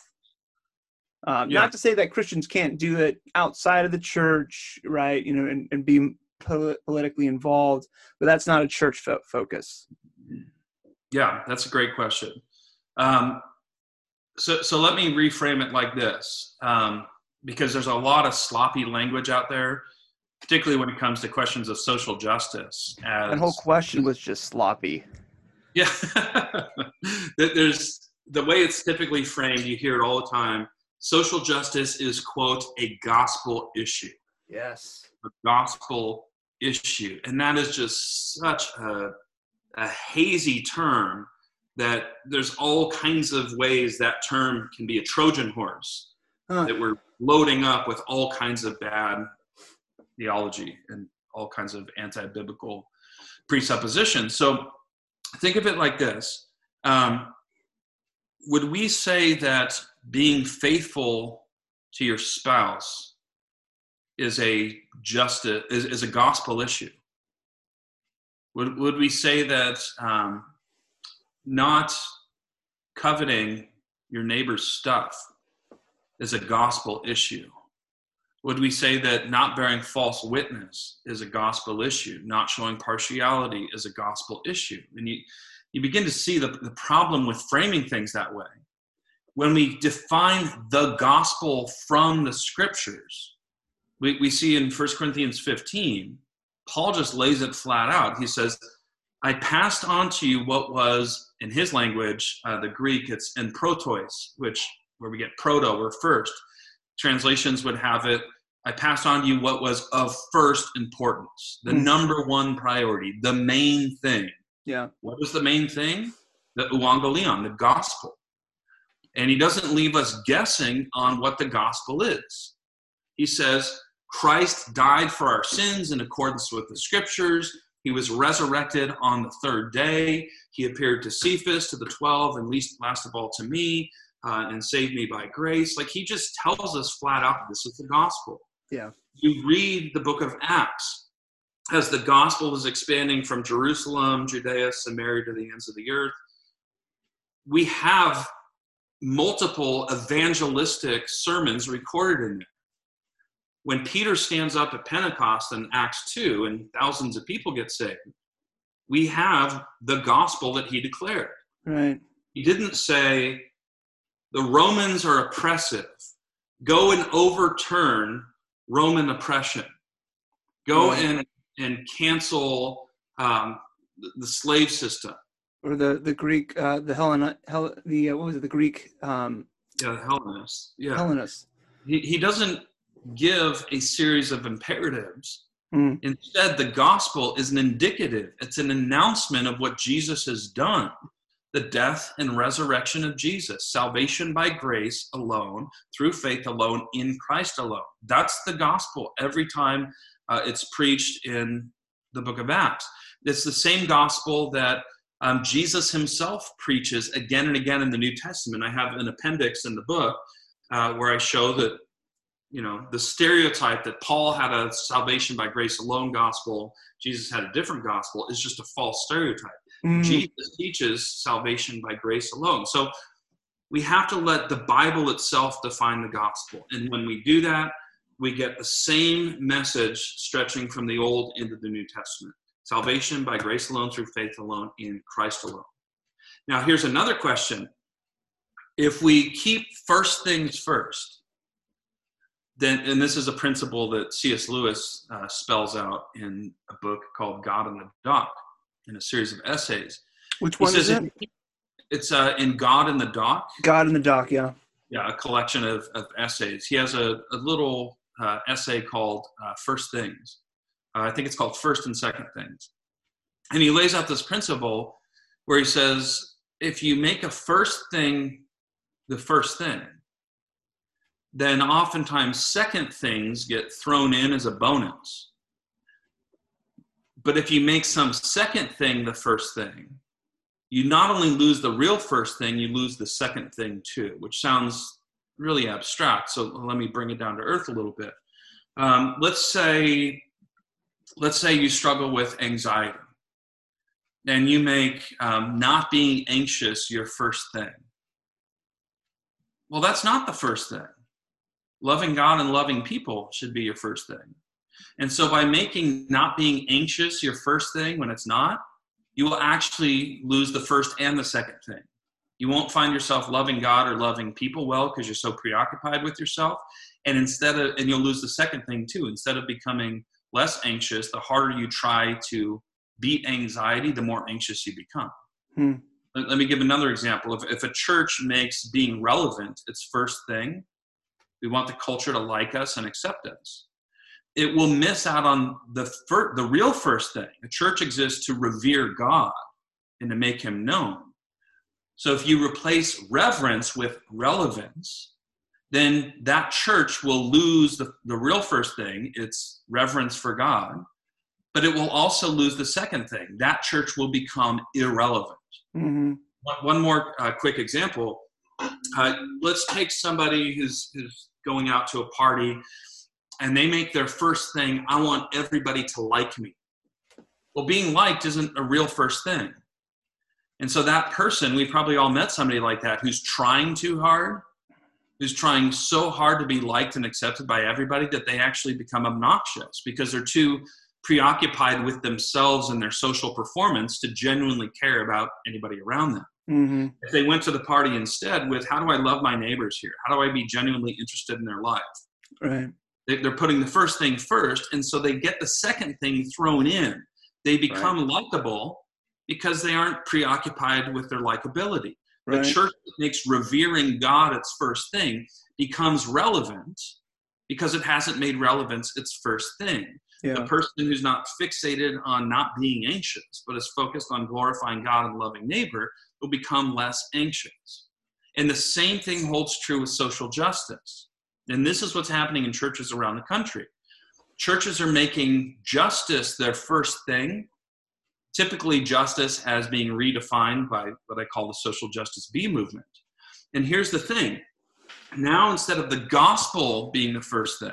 Um, yeah. Not to say that Christians can't do it outside of the church, right? You know, and, and be pol- politically involved, but that's not a church fo- focus. Yeah, that's a great question. Um, so, so let me reframe it like this, um, because there's a lot of sloppy language out there, particularly when it comes to questions of social justice. As... That whole question was just sloppy. Yeah, there's the way it's typically framed. You hear it all the time. Social justice is, quote, a gospel issue. Yes, a gospel issue, and that is just such a a hazy term that there's all kinds of ways that term can be a Trojan horse huh. that we're loading up with all kinds of bad theology and all kinds of anti-biblical presuppositions. So. Think of it like this. Um, would we say that being faithful to your spouse is a justice, is, is a gospel issue? Would, would we say that um, not coveting your neighbor's stuff is a gospel issue? Would we say that not bearing false witness is a gospel issue? Not showing partiality is a gospel issue? And you, you begin to see the, the problem with framing things that way. When we define the gospel from the scriptures, we, we see in First Corinthians fifteen, Paul just lays it flat out. He says, I passed on to you what was, in his language, uh, the Greek, it's en protois, which where we get proto or first. Translations would have it, I passed on to you what was of first importance, the mm. number one priority, the main thing. Yeah. What was the main thing? The euangelion, the gospel. And he doesn't leave us guessing on what the gospel is. He says, Christ died for our sins in accordance with the scriptures. He was resurrected on the third day. He appeared to Cephas, to the twelve, and least last of all to me. Uh, and saved me by grace. Like he just tells us flat out, this is the gospel. Yeah. You read the book of Acts as the gospel was expanding from Jerusalem, Judea, Samaria to the ends of the earth. We have multiple evangelistic sermons recorded in there. When Peter stands up at Pentecost in Acts two and thousands of people get saved, we have the gospel that he declared. Right. He didn't say, the Romans are oppressive. Go and overturn Roman oppression. Go right. and and cancel um, the slave system, or the the Greek uh, the Hellen Hel- the uh, what was it the Greek um, yeah the Hellenists yeah Hellenists. He he doesn't give a series of imperatives. Mm. Instead, the gospel is an indicative. It's an announcement of what Jesus has done. The death and resurrection of Jesus, salvation by grace alone, through faith alone, in Christ alone. That's the gospel every time uh, it's preached in the book of Acts. It's the same gospel that um, Jesus himself preaches again and again in the New Testament. I have an appendix in the book uh, where I show that you know, the stereotype that Paul had a salvation by grace alone gospel, Jesus had a different gospel, is just a false stereotype. Mm. Jesus teaches salvation by grace alone. So we have to let the Bible itself define the gospel. And when we do that, we get the same message stretching from the Old into the New Testament. Salvation by grace alone, through faith alone, in Christ alone. Now, here's another question. If we keep first things first, then, and this is a principle that C S Lewis uh, spells out in a book called God in the Dock, in a series of essays. Which one is it? It's uh, in God in the Dock. God in the Dock, yeah. Yeah, a collection of, of essays. He has a, a little uh, essay called uh, First Things. Uh, I think it's called First and Second Things. And he lays out this principle where he says, if you make a first thing the first thing, then oftentimes second things get thrown in as a bonus. But if you make some second thing the first thing, you not only lose the real first thing, you lose the second thing too, which sounds really abstract. So let me bring it down to earth a little bit. Um, let's say, let's say you struggle with anxiety, and you make um, not being anxious your first thing. Well, that's not the first thing. Loving God and loving people should be your first thing. And so by making not being anxious your first thing when it's not, you will actually lose the first and the second thing. You won't find yourself loving God or loving people well because you're so preoccupied with yourself. And instead of, and you'll lose the second thing too. Instead of becoming less anxious, the harder you try to beat anxiety, the more anxious you become. Hmm. Let, let me give another example. If, if a church makes being relevant its first thing, we want the culture to like us and accept us, it will miss out on the fir- the real first thing. The church exists to revere God and to make him known. So if you replace reverence with relevance, then that church will lose the, the real first thing, its reverence for God, but it will also lose the second thing. That church will become irrelevant. Mm-hmm. One, one more uh, quick example. Uh, let's take somebody who's, who's going out to a party, and they make their first thing, I want everybody to like me. Well, being liked isn't a real first thing. And so that person, we probably all met somebody like that, who's trying too hard, who's trying so hard to be liked and accepted by everybody that they actually become obnoxious because they're too preoccupied with themselves and their social performance to genuinely care about anybody around them. Mm-hmm. If they went to the party instead with, how do I love my neighbors here? How do I be genuinely interested in their life? Right. They're putting the first thing first, and so they get the second thing thrown in. They become right. likable because they aren't preoccupied with their likability. Right. The church that makes revering God its first thing becomes relevant because it hasn't made relevance its first thing. Yeah. The person who's not fixated on not being anxious, but is focused on glorifying God and loving neighbor, will become less anxious. And the same thing holds true with social justice. And this is what's happening in churches around the country. Churches are making justice their first thing, typically justice as being redefined by what I call the social justice B movement. And here's the thing. Now, instead of the gospel being the first thing,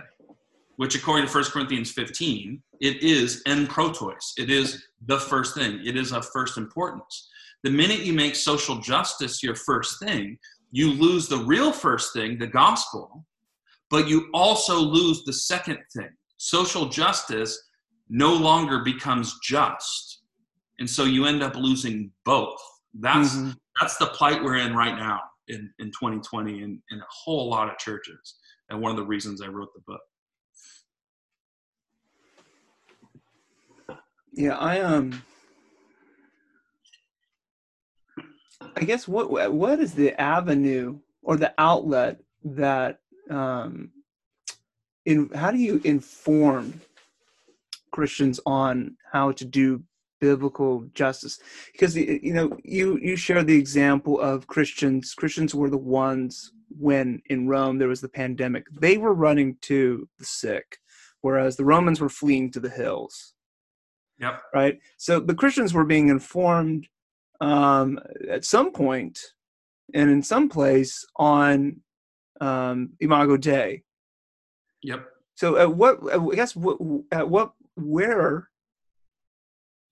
which according to First Corinthians fifteen, it is en protois. It is the first thing. It is of first importance. The minute you make social justice your first thing, you lose the real first thing, the gospel, but you also lose the second thing. Social justice no longer becomes just. And so you end up losing both. That's mm-hmm. that's the plight we're in right now in, in twenty twenty and in a whole lot of churches. And one of the reasons I wrote the book. Yeah, I um I guess what what is the avenue or the outlet that Um, in how do you inform Christians on how to do biblical justice? Because you know, you you share the example of Christians. Christians were the ones when in Rome there was the pandemic. They were running to the sick, whereas the Romans were fleeing to the hills. Yep. Right. So the Christians were being informed um, at some point and in some place on Um, Imago Dei, Yep. So at what, I guess, at what, where,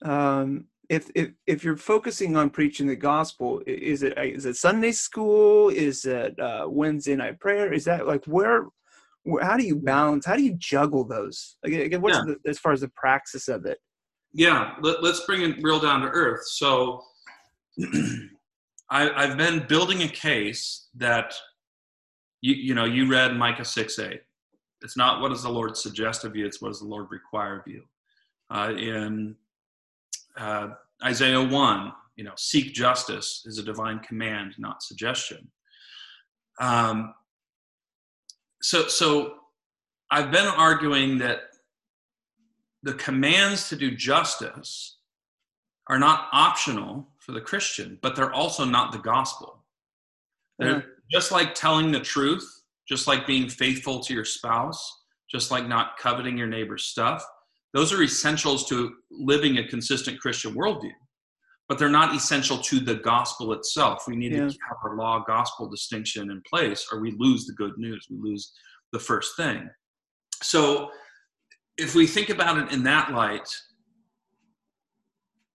um, if, if, if you're focusing on preaching the gospel, is it, is it Sunday school? Is it uh, Wednesday night prayer? Is that like, where, how do you balance, how do you juggle those? Like, again, what's yeah. the, as far as the praxis of it? Yeah, let, let's bring it real down to earth. So I, I've been building a case that, you, you know, you read Micah six eight. It's not what does the Lord suggest of you, it's what does the Lord require of you. Uh, in uh, Isaiah one, you know, seek justice is a divine command, not suggestion. Um, so, so I've been arguing that the commands to do justice are not optional for the Christian, but they're also not the gospel. They're mm-hmm. just like telling the truth, just like being faithful to your spouse, just like not coveting your neighbor's stuff. Those are essentials to living a consistent Christian worldview, but they're not essential to the gospel itself. We need yeah. to keep our law gospel distinction in place, or we lose the good news. We lose the first thing. So if we think about it in that light,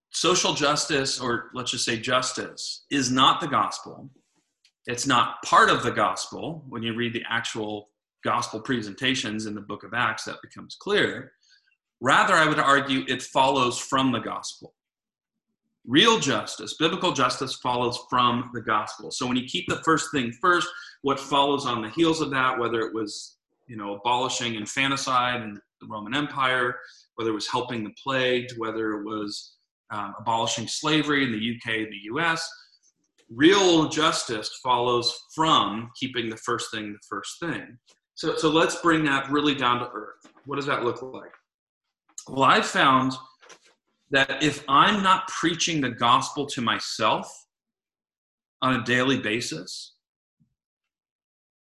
social justice, or let's just say justice, is not the gospel. It's not part of the gospel. When you read the actual gospel presentations in the book of Acts, that becomes clear. Rather, I would argue it follows from the gospel. Real justice, biblical justice, follows from the gospel. So when you keep the first thing first, what follows on the heels of that, whether it was, you know, abolishing infanticide in the Roman Empire, whether it was helping the plagued, whether it was um, abolishing slavery in the U K and the U S, real justice follows from keeping the first thing the first thing. So, so let's bring that really down to earth. What does that look like? Well, I've found that if I'm not preaching the gospel to myself on a daily basis,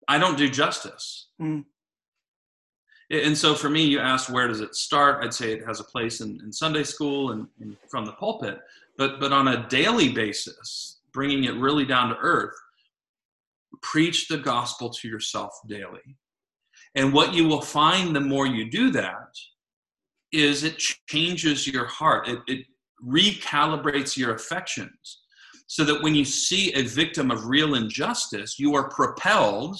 I don't do justice. Mm. And so for me, you asked, where does it start? I'd say it has a place in, in Sunday school and, and from the pulpit, but but on a daily basis, bringing it really down to earth, preach the gospel to yourself daily. And what you will find the more you do that is it changes your heart. It, it recalibrates your affections so that when you see a victim of real injustice, you are propelled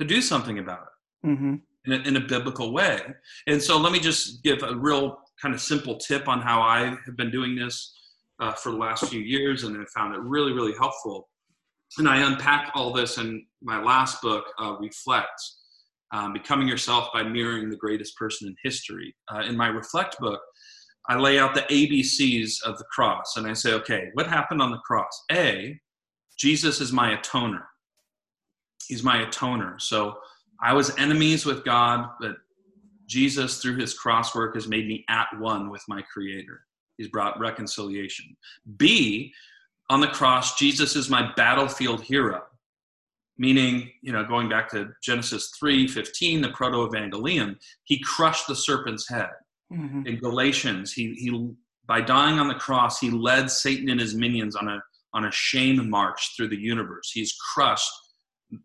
to do something about it mm-hmm. in, a, in a biblical way. And so let me just give a real kind of simple tip on how I have been doing this Uh, for the last few years, and I found it really, really helpful. And I unpack all this in my last book, uh, Reflect, um, Becoming Yourself by Mirroring the Greatest Person in History. Uh, in my Reflect book, I lay out the A B Cs of the cross, and I say, okay, what happened on the cross? A, Jesus is my atoner. He's my atoner. So I was enemies with God, but Jesus, through his cross work, has made me at one with my Creator. He's brought reconciliation. B, on the cross, Jesus is my battlefield hero, meaning, you know, going back to Genesis three fifteen, the proto-evangelium, he crushed the serpent's head. Mm-hmm. In Galatians, he he by dying on the cross, he led Satan and his minions on a on a shame march through the universe. He's crushed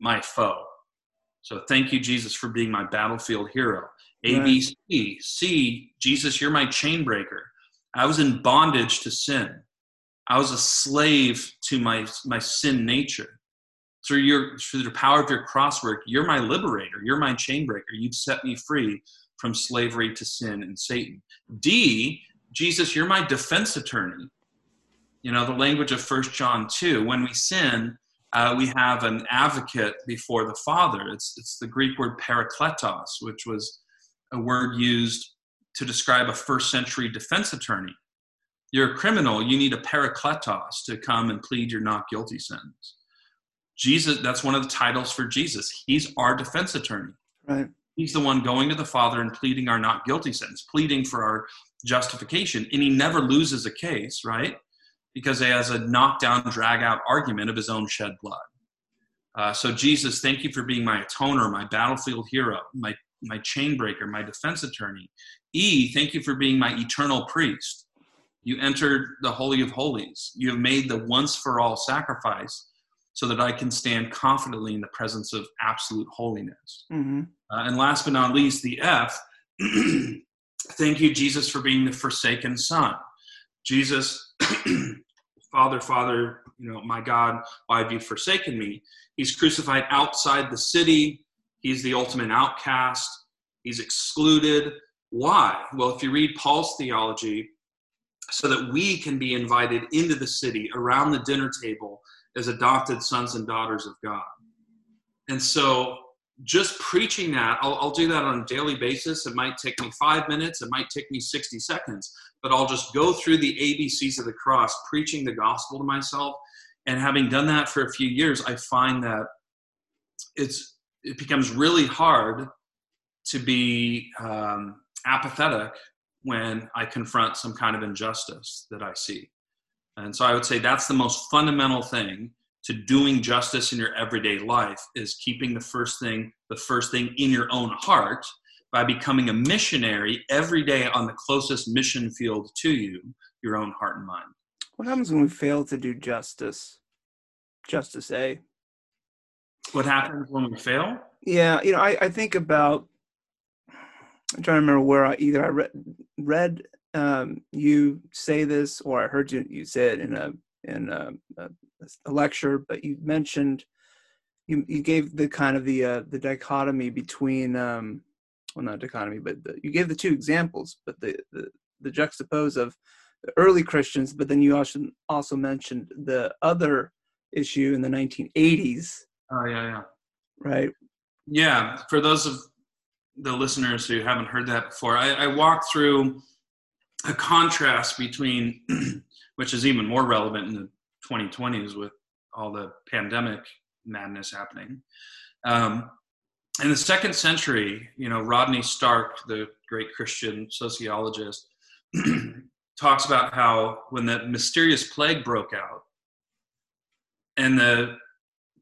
my foe. So thank you, Jesus, for being my battlefield hero. A, right. B, C. C, Jesus, you're my chain breaker. I was in bondage to sin. I was a slave to my, my sin nature. Through your through the power of your crosswork, you're my liberator. You're my chain breaker. You've set me free from slavery to sin and Satan. D, Jesus, you're my defense attorney. You know, the language of First John two, when we sin, uh, we have an advocate before the Father. It's, it's the Greek word parakletos, which was a word used to describe a first century defense attorney. You're a criminal, you need a parakletos to come and plead your not guilty sentence. Jesus, that's one of the titles for Jesus. He's our defense attorney. Right. He's the one going to the Father and pleading our not guilty sentence, pleading for our justification. And he never loses a case, right? Because he has a knockdown, drag out argument of his own shed blood. Uh, so Jesus, thank you for being my atoner, my battlefield hero, my my chain breaker, my defense attorney. E, thank you for being my eternal priest. You entered the Holy of Holies. You have made the once for all sacrifice so that I can stand confidently in the presence of absolute holiness. Mm-hmm. Uh, and last but not least, the F, thank you, Jesus, for being the forsaken son. Jesus, Father, Father, you know, my God, why have you forsaken me? He's crucified outside the city. He's the ultimate outcast. He's excluded. Why? Well, if you read Paul's theology, so that we can be invited into the city around the dinner table as adopted sons and daughters of God. And so just preaching that, I'll, I'll do that on a daily basis. It might take me five minutes. It might take me sixty seconds, but I'll just go through the A B Cs of the cross, preaching the gospel to myself. And having done that for a few years, I find that it's, it becomes really hard to be um, apathetic when I confront some kind of injustice that I see. And so I would say that's the most fundamental thing to doing justice in your everyday life, is keeping the first thing, the first thing in your own heart by becoming a missionary every day on the closest mission field to you, your own heart and mind. What happens when we fail to do justice? Justice A. What happens when we fail? Yeah, you know, I, I think about, I'm trying to remember where I either I read, read um, you say this, or I heard you, you say it in a in a, a, a lecture. But you mentioned you you gave the kind of the uh, the dichotomy between um, well not dichotomy, but the, you gave the two examples, but the, the the juxtapose of the early Christians. But then you also also mentioned the other issue in the nineteen eighties. Oh yeah, yeah, right. Yeah, for those of the listeners who haven't heard that before, I, I walked through a contrast between, which is even more relevant in the twenty twenties with all the pandemic madness happening. Um, in the second century, you know, Rodney Stark, the great Christian sociologist, talks about how when the mysterious plague broke out and the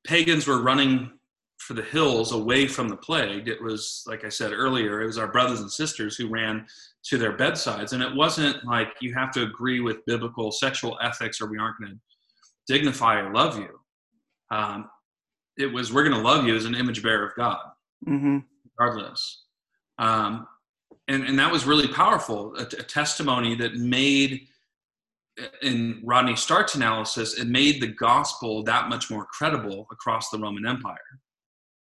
pagans were running for the hills away from the plague, it was, like I said earlier, it was our brothers and sisters who ran to their bedsides. And it wasn't like you have to agree with biblical sexual ethics or we aren't going to dignify or love you. Um, it was, we're going to love you as an image bearer of God, mm-hmm. regardless. Um, and, and that was really powerful, a, a testimony that made, in Rodney Stark's analysis, it made the gospel that much more credible across the Roman Empire.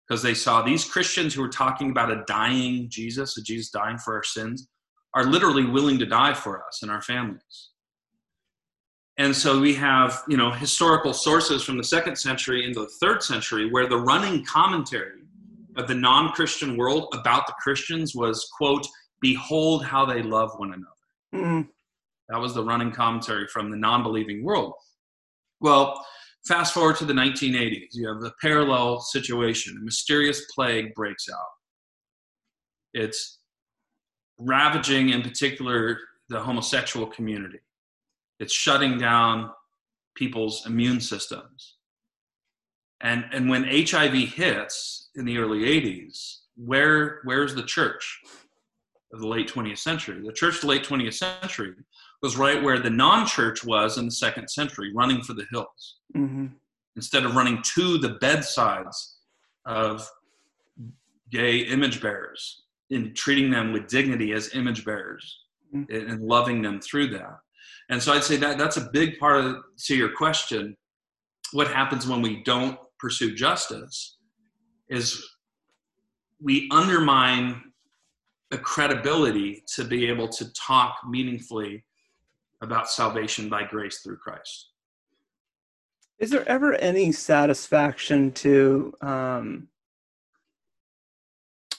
Because they saw these Christians who were talking about a dying Jesus, a Jesus dying for our sins, are literally willing to die for us and our families. And so we have, you know, historical sources from the second century into the third century where the running commentary of the non-Christian world about the Christians was, quote, behold how they love one another. Mm-hmm. That was the running commentary from the non-believing world. Well, fast forward to the nineteen eighties, you have the parallel situation. A mysterious plague breaks out. It's ravaging, in particular, the homosexual community. It's shutting down people's immune systems. And, and when H I V hits in the early eighties, where where's the church of the late twentieth century? The church of the late twentieth century was right where the non-church was in the second century, running for the hills. Mm-hmm. Instead of running to the bedsides of gay image bearers and treating them with dignity as image bearers, mm-hmm. and loving them through that. And so I'd say that that's a big part of, to your question, what happens when we don't pursue justice is we undermine the credibility to be able to talk meaningfully about salvation by grace through Christ. Is there ever any satisfaction to um,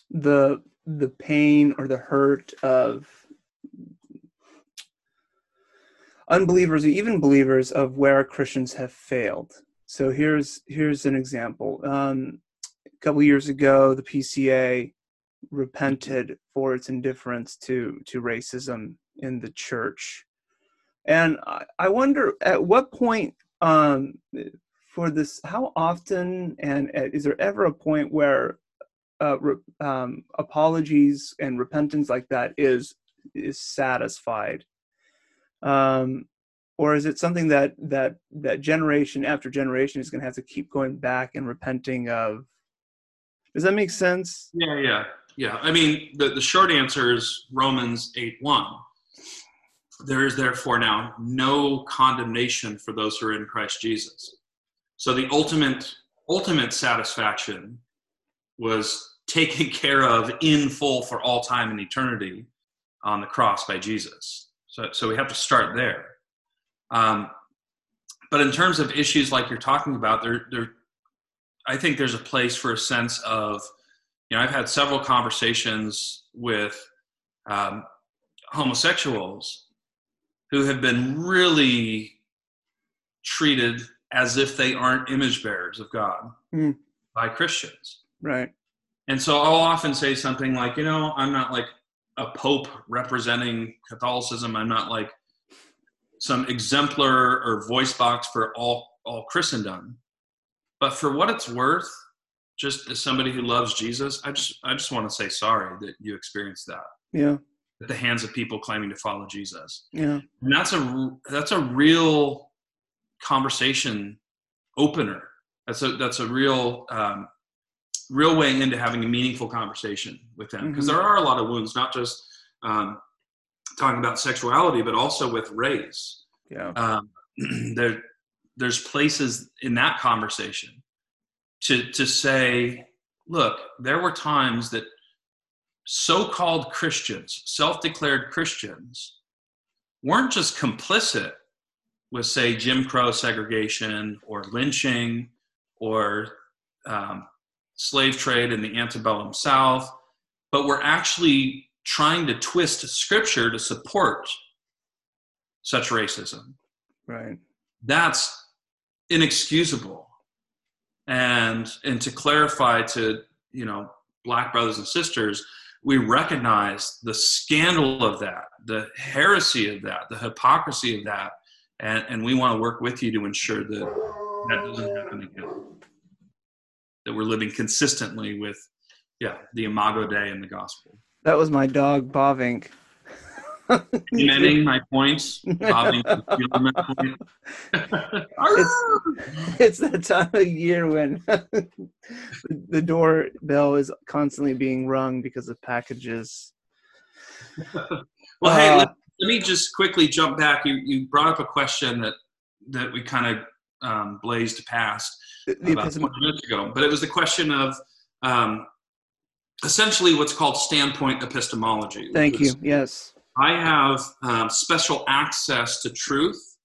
the the pain or the hurt of unbelievers or even believers of where Christians have failed? So here's here's an example. Um, a couple years ago, the P C A repented for its indifference to to racism in the church. And I wonder at what point um, for this, how often, and is there ever a point where uh, re, um, apologies and repentance like that is is satisfied? Um, Or is it something that that that generation after generation is going to have to keep going back and repenting of? Does that make sense? Yeah, yeah, yeah. I mean, the, the short answer is Romans eight one. There is therefore now no condemnation for those who are in Christ Jesus. So the ultimate ultimate satisfaction was taken care of in full for all time and eternity on the cross by Jesus. So, so we have to start there. Um, but in terms of issues like you're talking about, there, there, I think there's a place for a sense of, you know, I've had several conversations with um, homosexuals who have been really treated as if they aren't image bearers of God mm. by Christians. Right. And so I'll often say something like, you know, I'm not like a pope representing Catholicism. I'm not like some exemplar or voice box for all, all Christendom. But for what it's worth, just as somebody who loves Jesus, I just I just want to say sorry that you experienced that. Yeah. At the hands of people claiming to follow Jesus. Yeah. And that's a that's a real conversation opener. That's a that's a real um, real way into having a meaningful conversation with them, because mm-hmm. there are a lot of wounds, not just um, talking about sexuality, but also with race. Yeah. Um, there, there's places in that conversation to, to say, look, there were times that so-called Christians, self-declared Christians, weren't just complicit with, say, Jim Crow segregation or lynching or um, slave trade in the antebellum South, but were actually trying to twist scripture to support such racism. Right. That's inexcusable. And, and to clarify to, you know, Black brothers and sisters, we recognize the scandal of that, the heresy of that, the hypocrisy of that. And, and we want to work with you to ensure that that doesn't happen again. That we're living consistently with, yeah, the Imago Dei and the gospel. That was my dog, Bavink. Amending my points. Bavink. it's, it's that time of year when the doorbell is constantly being rung because of packages. Well, uh, hey, let, let me just quickly jump back. You you brought up a question that, that we kind of um, blazed past the, the about twenty minutes ago, but it was the question of um, essentially what's called standpoint epistemology. Thank you. Yes. I have um, special access to truth.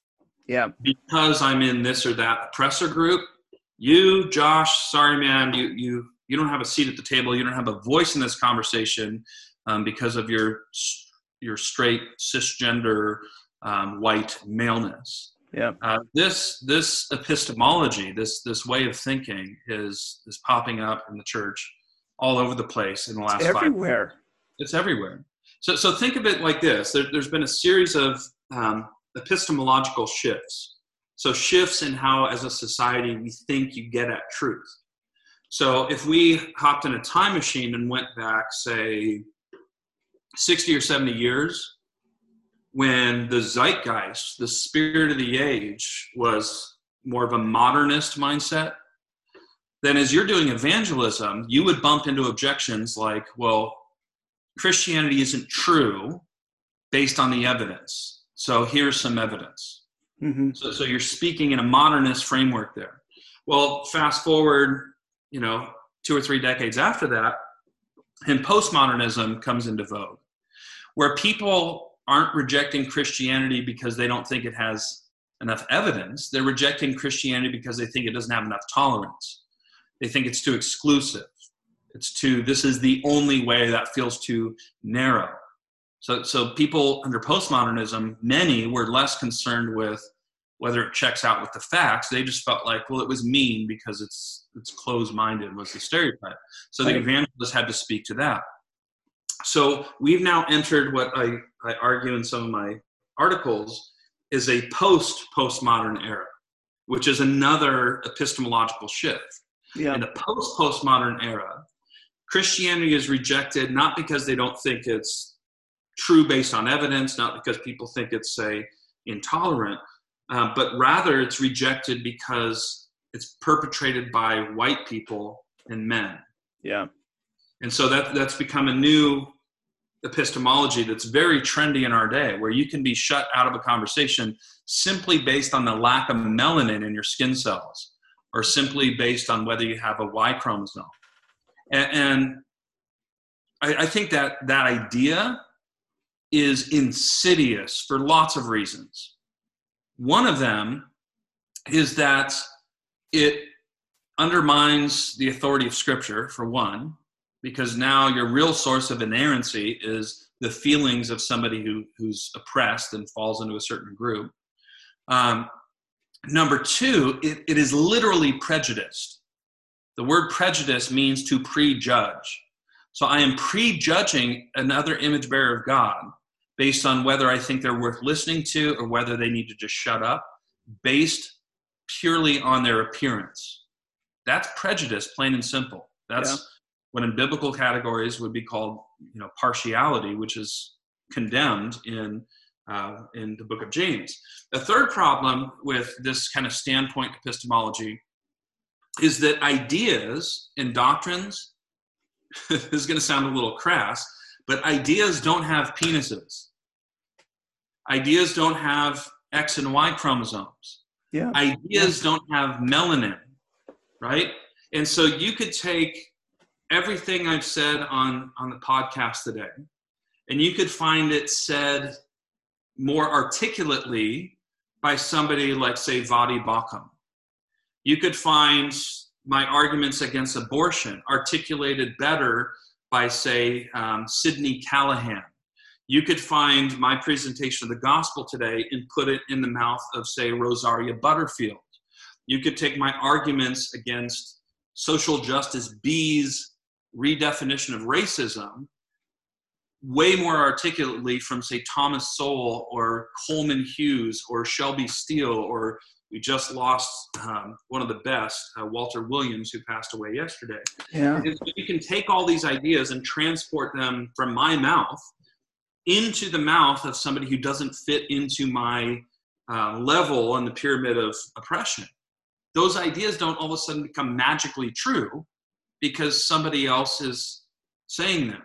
Yeah. Because I'm in this or that oppressor group. You, Josh, sorry, man, you you you don't have a seat at the table. You don't have a voice in this conversation um, because of your your straight cisgender um, white maleness. Yeah. Uh, this this epistemology, this this way of thinking, is is popping up in the church all over the place in the last it's everywhere. Five years. It's everywhere. So, so think of it like this. There, there's been a series of um, epistemological shifts. So shifts in how, as a society, we think you get at truth. So if we hopped in a time machine and went back, say, sixty or seventy years, when the zeitgeist, the spirit of the age, was more of a modernist mindset, then as you're doing evangelism, you would bump into objections like, well, Christianity isn't true based on the evidence. So here's some evidence. Mm-hmm. So, so you're speaking in a modernist framework there. Well, fast forward, you know, two or three decades after that, and postmodernism comes into vogue, where people aren't rejecting Christianity because they don't think it has enough evidence. They're rejecting Christianity because they think it doesn't have enough tolerance. They think it's too exclusive. It's too, this is the only way, that feels too narrow. So so people under postmodernism, many were less concerned with whether it checks out with the facts. They just felt like, well, it was mean because it's it's closed-minded was the stereotype. So the evangelists had to speak to that. So we've now entered what I, I argue in some of my articles is a post-postmodern era, which is another epistemological shift. Yeah. In the post-postmodern era, Christianity is rejected not because they don't think it's true based on evidence, not because people think it's, say, intolerant, uh, but rather it's rejected because it's perpetrated by white people and men. Yeah. And so that that's become a new epistemology that's very trendy in our day, where you can be shut out of a conversation simply based on the lack of melanin in your skin cells, or simply based on whether you have a Y chromosome. And, and I, I think that that idea is insidious for lots of reasons. One of them is that it undermines the authority of Scripture, for one, because now your real source of inerrancy is the feelings of somebody who, who's oppressed and falls into a certain group. Um, Number two, it, it is literally prejudiced. The word prejudice means to prejudge. So I am prejudging another image bearer of God based on whether I think they're worth listening to or whether they need to just shut up, based purely on their appearance. That's prejudice, plain and simple. That's yeah. what in biblical categories would be called, you know, partiality, which is condemned in Uh, in the book of James. The third problem with this kind of standpoint epistemology is that ideas and doctrines, this is going to sound a little crass, but ideas don't have penises. Ideas don't have X and Y chromosomes. Yeah. Ideas yeah. don't have melanin, right? And so you could take everything I've said on, on the podcast today, and you could find it said more articulately by somebody like, say, Vadi Bauckham. You could find my arguments against abortion articulated better by, say, um, Sidney Callahan. You could find my presentation of the gospel today and put it in the mouth of, say, Rosaria Butterfield. You could take my arguments against social justice B's redefinition of racism way more articulately from, say, Thomas Sowell or Coleman Hughes or Shelby Steele, or we just lost um, one of the best, uh, Walter Williams, who passed away yesterday. Yeah. And so you can take all these ideas and transport them from my mouth into the mouth of somebody who doesn't fit into my uh, level on the pyramid of oppression. Those ideas don't all of a sudden become magically true because somebody else is saying them.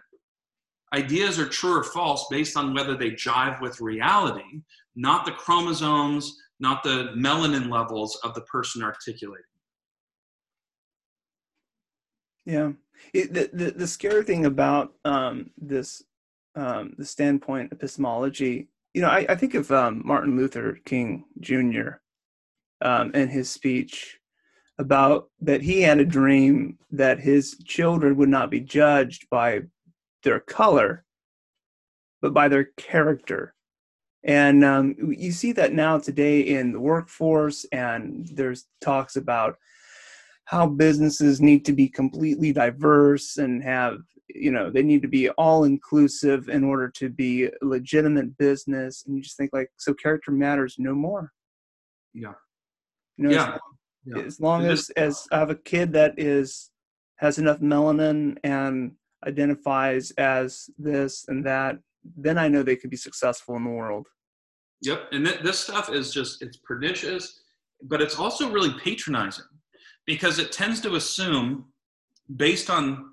Ideas are true or false based on whether they jive with reality, not the chromosomes, not the melanin levels of the person articulating. Yeah. It, the, the, the scary thing about um, this, um, the standpoint epistemology, you know, I, I think of um, Martin Luther King Junior Um, and his speech about that he had a dream that his children would not be judged by their color, but by their character. And um, you see that now today in the workforce, and there's talks about how businesses need to be completely diverse and have, you know, they need to be all inclusive in order to be a legitimate business. And you just think, like, so character matters no more. Yeah. You know, yeah. As, yeah. as long it as, is- as I have a kid that is, has enough melanin and identifies as this and that, then I know they could be successful in the world. Yep. And th- this stuff is just, it's pernicious, but it's also really patronizing because it tends to assume, based on,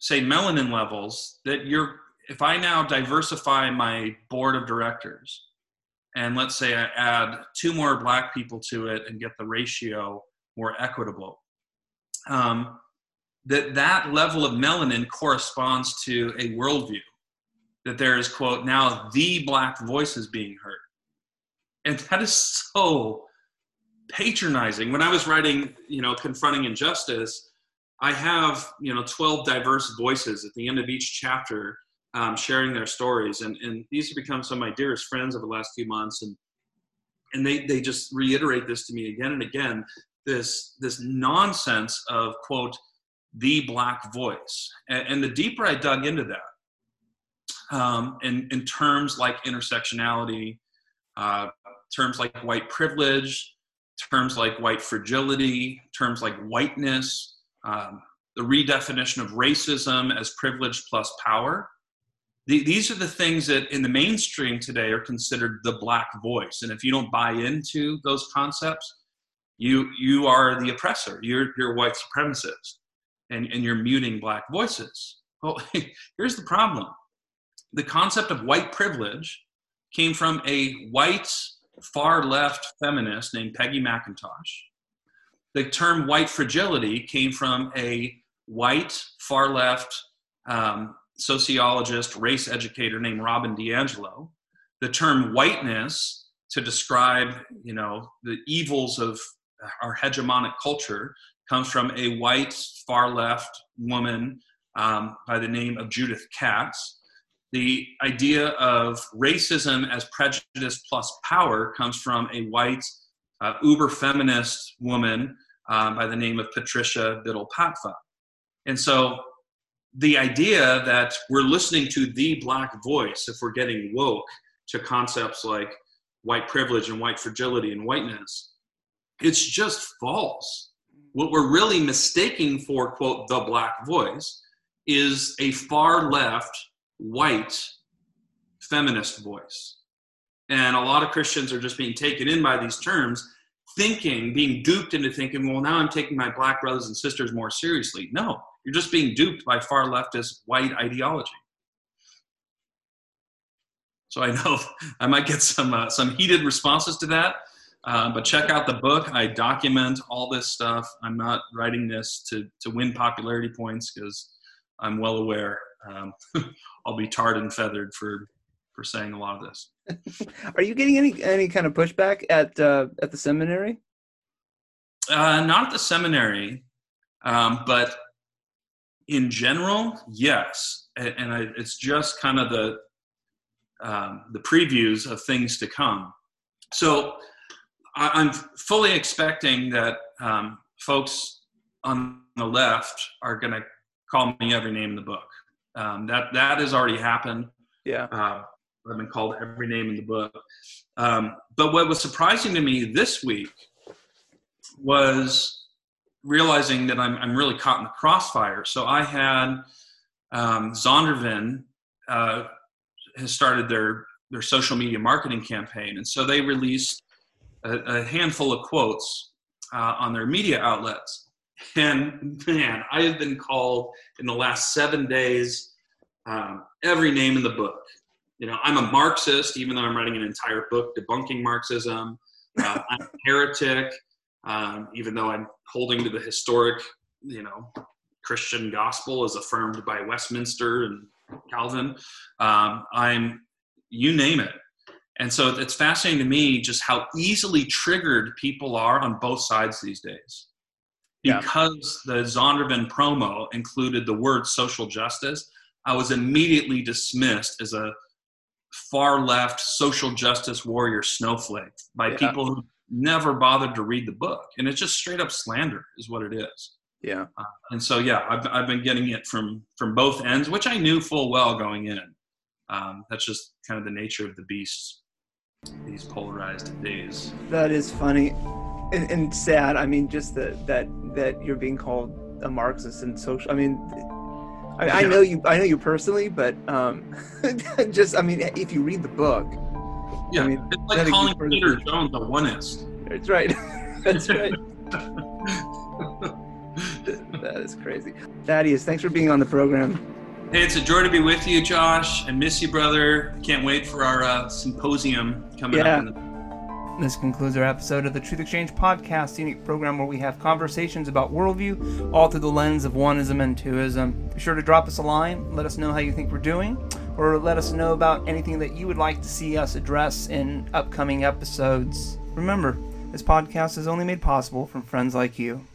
say, melanin levels, that you're, if I now diversify my board of directors and let's say I add two more black people to it and get the ratio more equitable, um, that that level of melanin corresponds to a worldview, that there is, quote, now the black voice is being heard. And that is so patronizing. When I was writing, you know, Confronting Injustice, I have, you know, twelve diverse voices at the end of each chapter um, sharing their stories. And, and these have become some of my dearest friends over the last few months. And and they, they just reiterate this to me again and again, this this nonsense of, quote, the black voice. And, and the deeper I dug into that, um, and in terms like intersectionality, uh, terms like white privilege, terms like white fragility, terms like whiteness, um, the redefinition of racism as privilege plus power, The, these are the things that in the mainstream today are considered the black voice. And if you don't buy into those concepts, you you are the oppressor. You're, you're white supremacist, and, and you're muting black voices. Well, here's the problem. The concept of white privilege came from a white far-left feminist named Peggy McIntosh. The term white fragility came from a white far-left um, sociologist, race educator named Robin DiAngelo. The term whiteness to describe, you know, the evils of our hegemonic culture comes from a white far-left woman um, by the name of Judith Katz. The idea of racism as prejudice plus power comes from a white uh, uber feminist woman uh, by the name of Patricia Biddle Patva. And so the idea that we're listening to the black voice, if we're getting woke to concepts like white privilege and white fragility and whiteness, it's just false. What we're really mistaking for, quote, the black voice is a far left white feminist voice. And a lot of Christians are just being taken in by these terms, thinking, being duped into thinking, well, now I'm taking my black brothers and sisters more seriously. No, you're just being duped by far leftist white ideology. So I know I might get some uh, some heated responses to that, uh, but check out the book. I document all this stuff. I'm not writing this to, to win popularity points, because I'm well aware um, I'll be tarred and feathered for, for saying a lot of this. Are you getting any, any kind of pushback at, uh, at the seminary? Uh, not at the seminary, um, but in general, yes. And, and I, it's just kind of the, um, the previews of things to come. So I, I'm fully expecting that um, folks on the left are going to call me every name in the book. Um, that that has already happened. Yeah, uh, I've been called every name in the book. Um, but what was surprising to me this week was realizing that I'm I'm really caught in the crossfire. So I had um, Zondervan uh, has started their their social media marketing campaign, and so they released a, a handful of quotes uh, on their media outlets. And man, I have been called in the last seven days um, every name in the book. You know, I'm a Marxist, even though I'm writing an entire book debunking Marxism. Uh, I'm a heretic, um, even though I'm holding to the historic, you know, Christian gospel as affirmed by Westminster and Calvin. Um, I'm, you name it. And so it's fascinating to me just how easily triggered people are on both sides these days. Because yeah. the Zondervan promo included the word social justice, I was immediately dismissed as a far-left social justice warrior snowflake by yeah. people who never bothered to read the book. And it's just straight-up slander is what it is. Yeah. Uh, and so, yeah, I've, I've been getting it from, from both ends, which I knew full well going in. Um, that's just kind of the nature of the beast these polarized days. That is funny. And, and sad. I mean, just the, that that you're being called a Marxist and social. I mean, I, yeah. I know you. I know you personally, but um, just I mean, if you read the book, yeah, I mean, it's like calling Peter Jones a oneist. That's right. That's right. That is crazy. Thaddeus, thanks for being on the program. Hey, it's a joy to be with you, Josh, and miss you, brother. Can't wait for our uh, symposium coming yeah. up. In the- This concludes our episode of the Truth Exchange Podcast, the unique program where we have conversations about worldview, all through the lens of oneism and twoism. Be sure to drop us a line, let us know how you think we're doing, or let us know about anything that you would like to see us address in upcoming episodes. Remember, this podcast is only made possible from friends like you.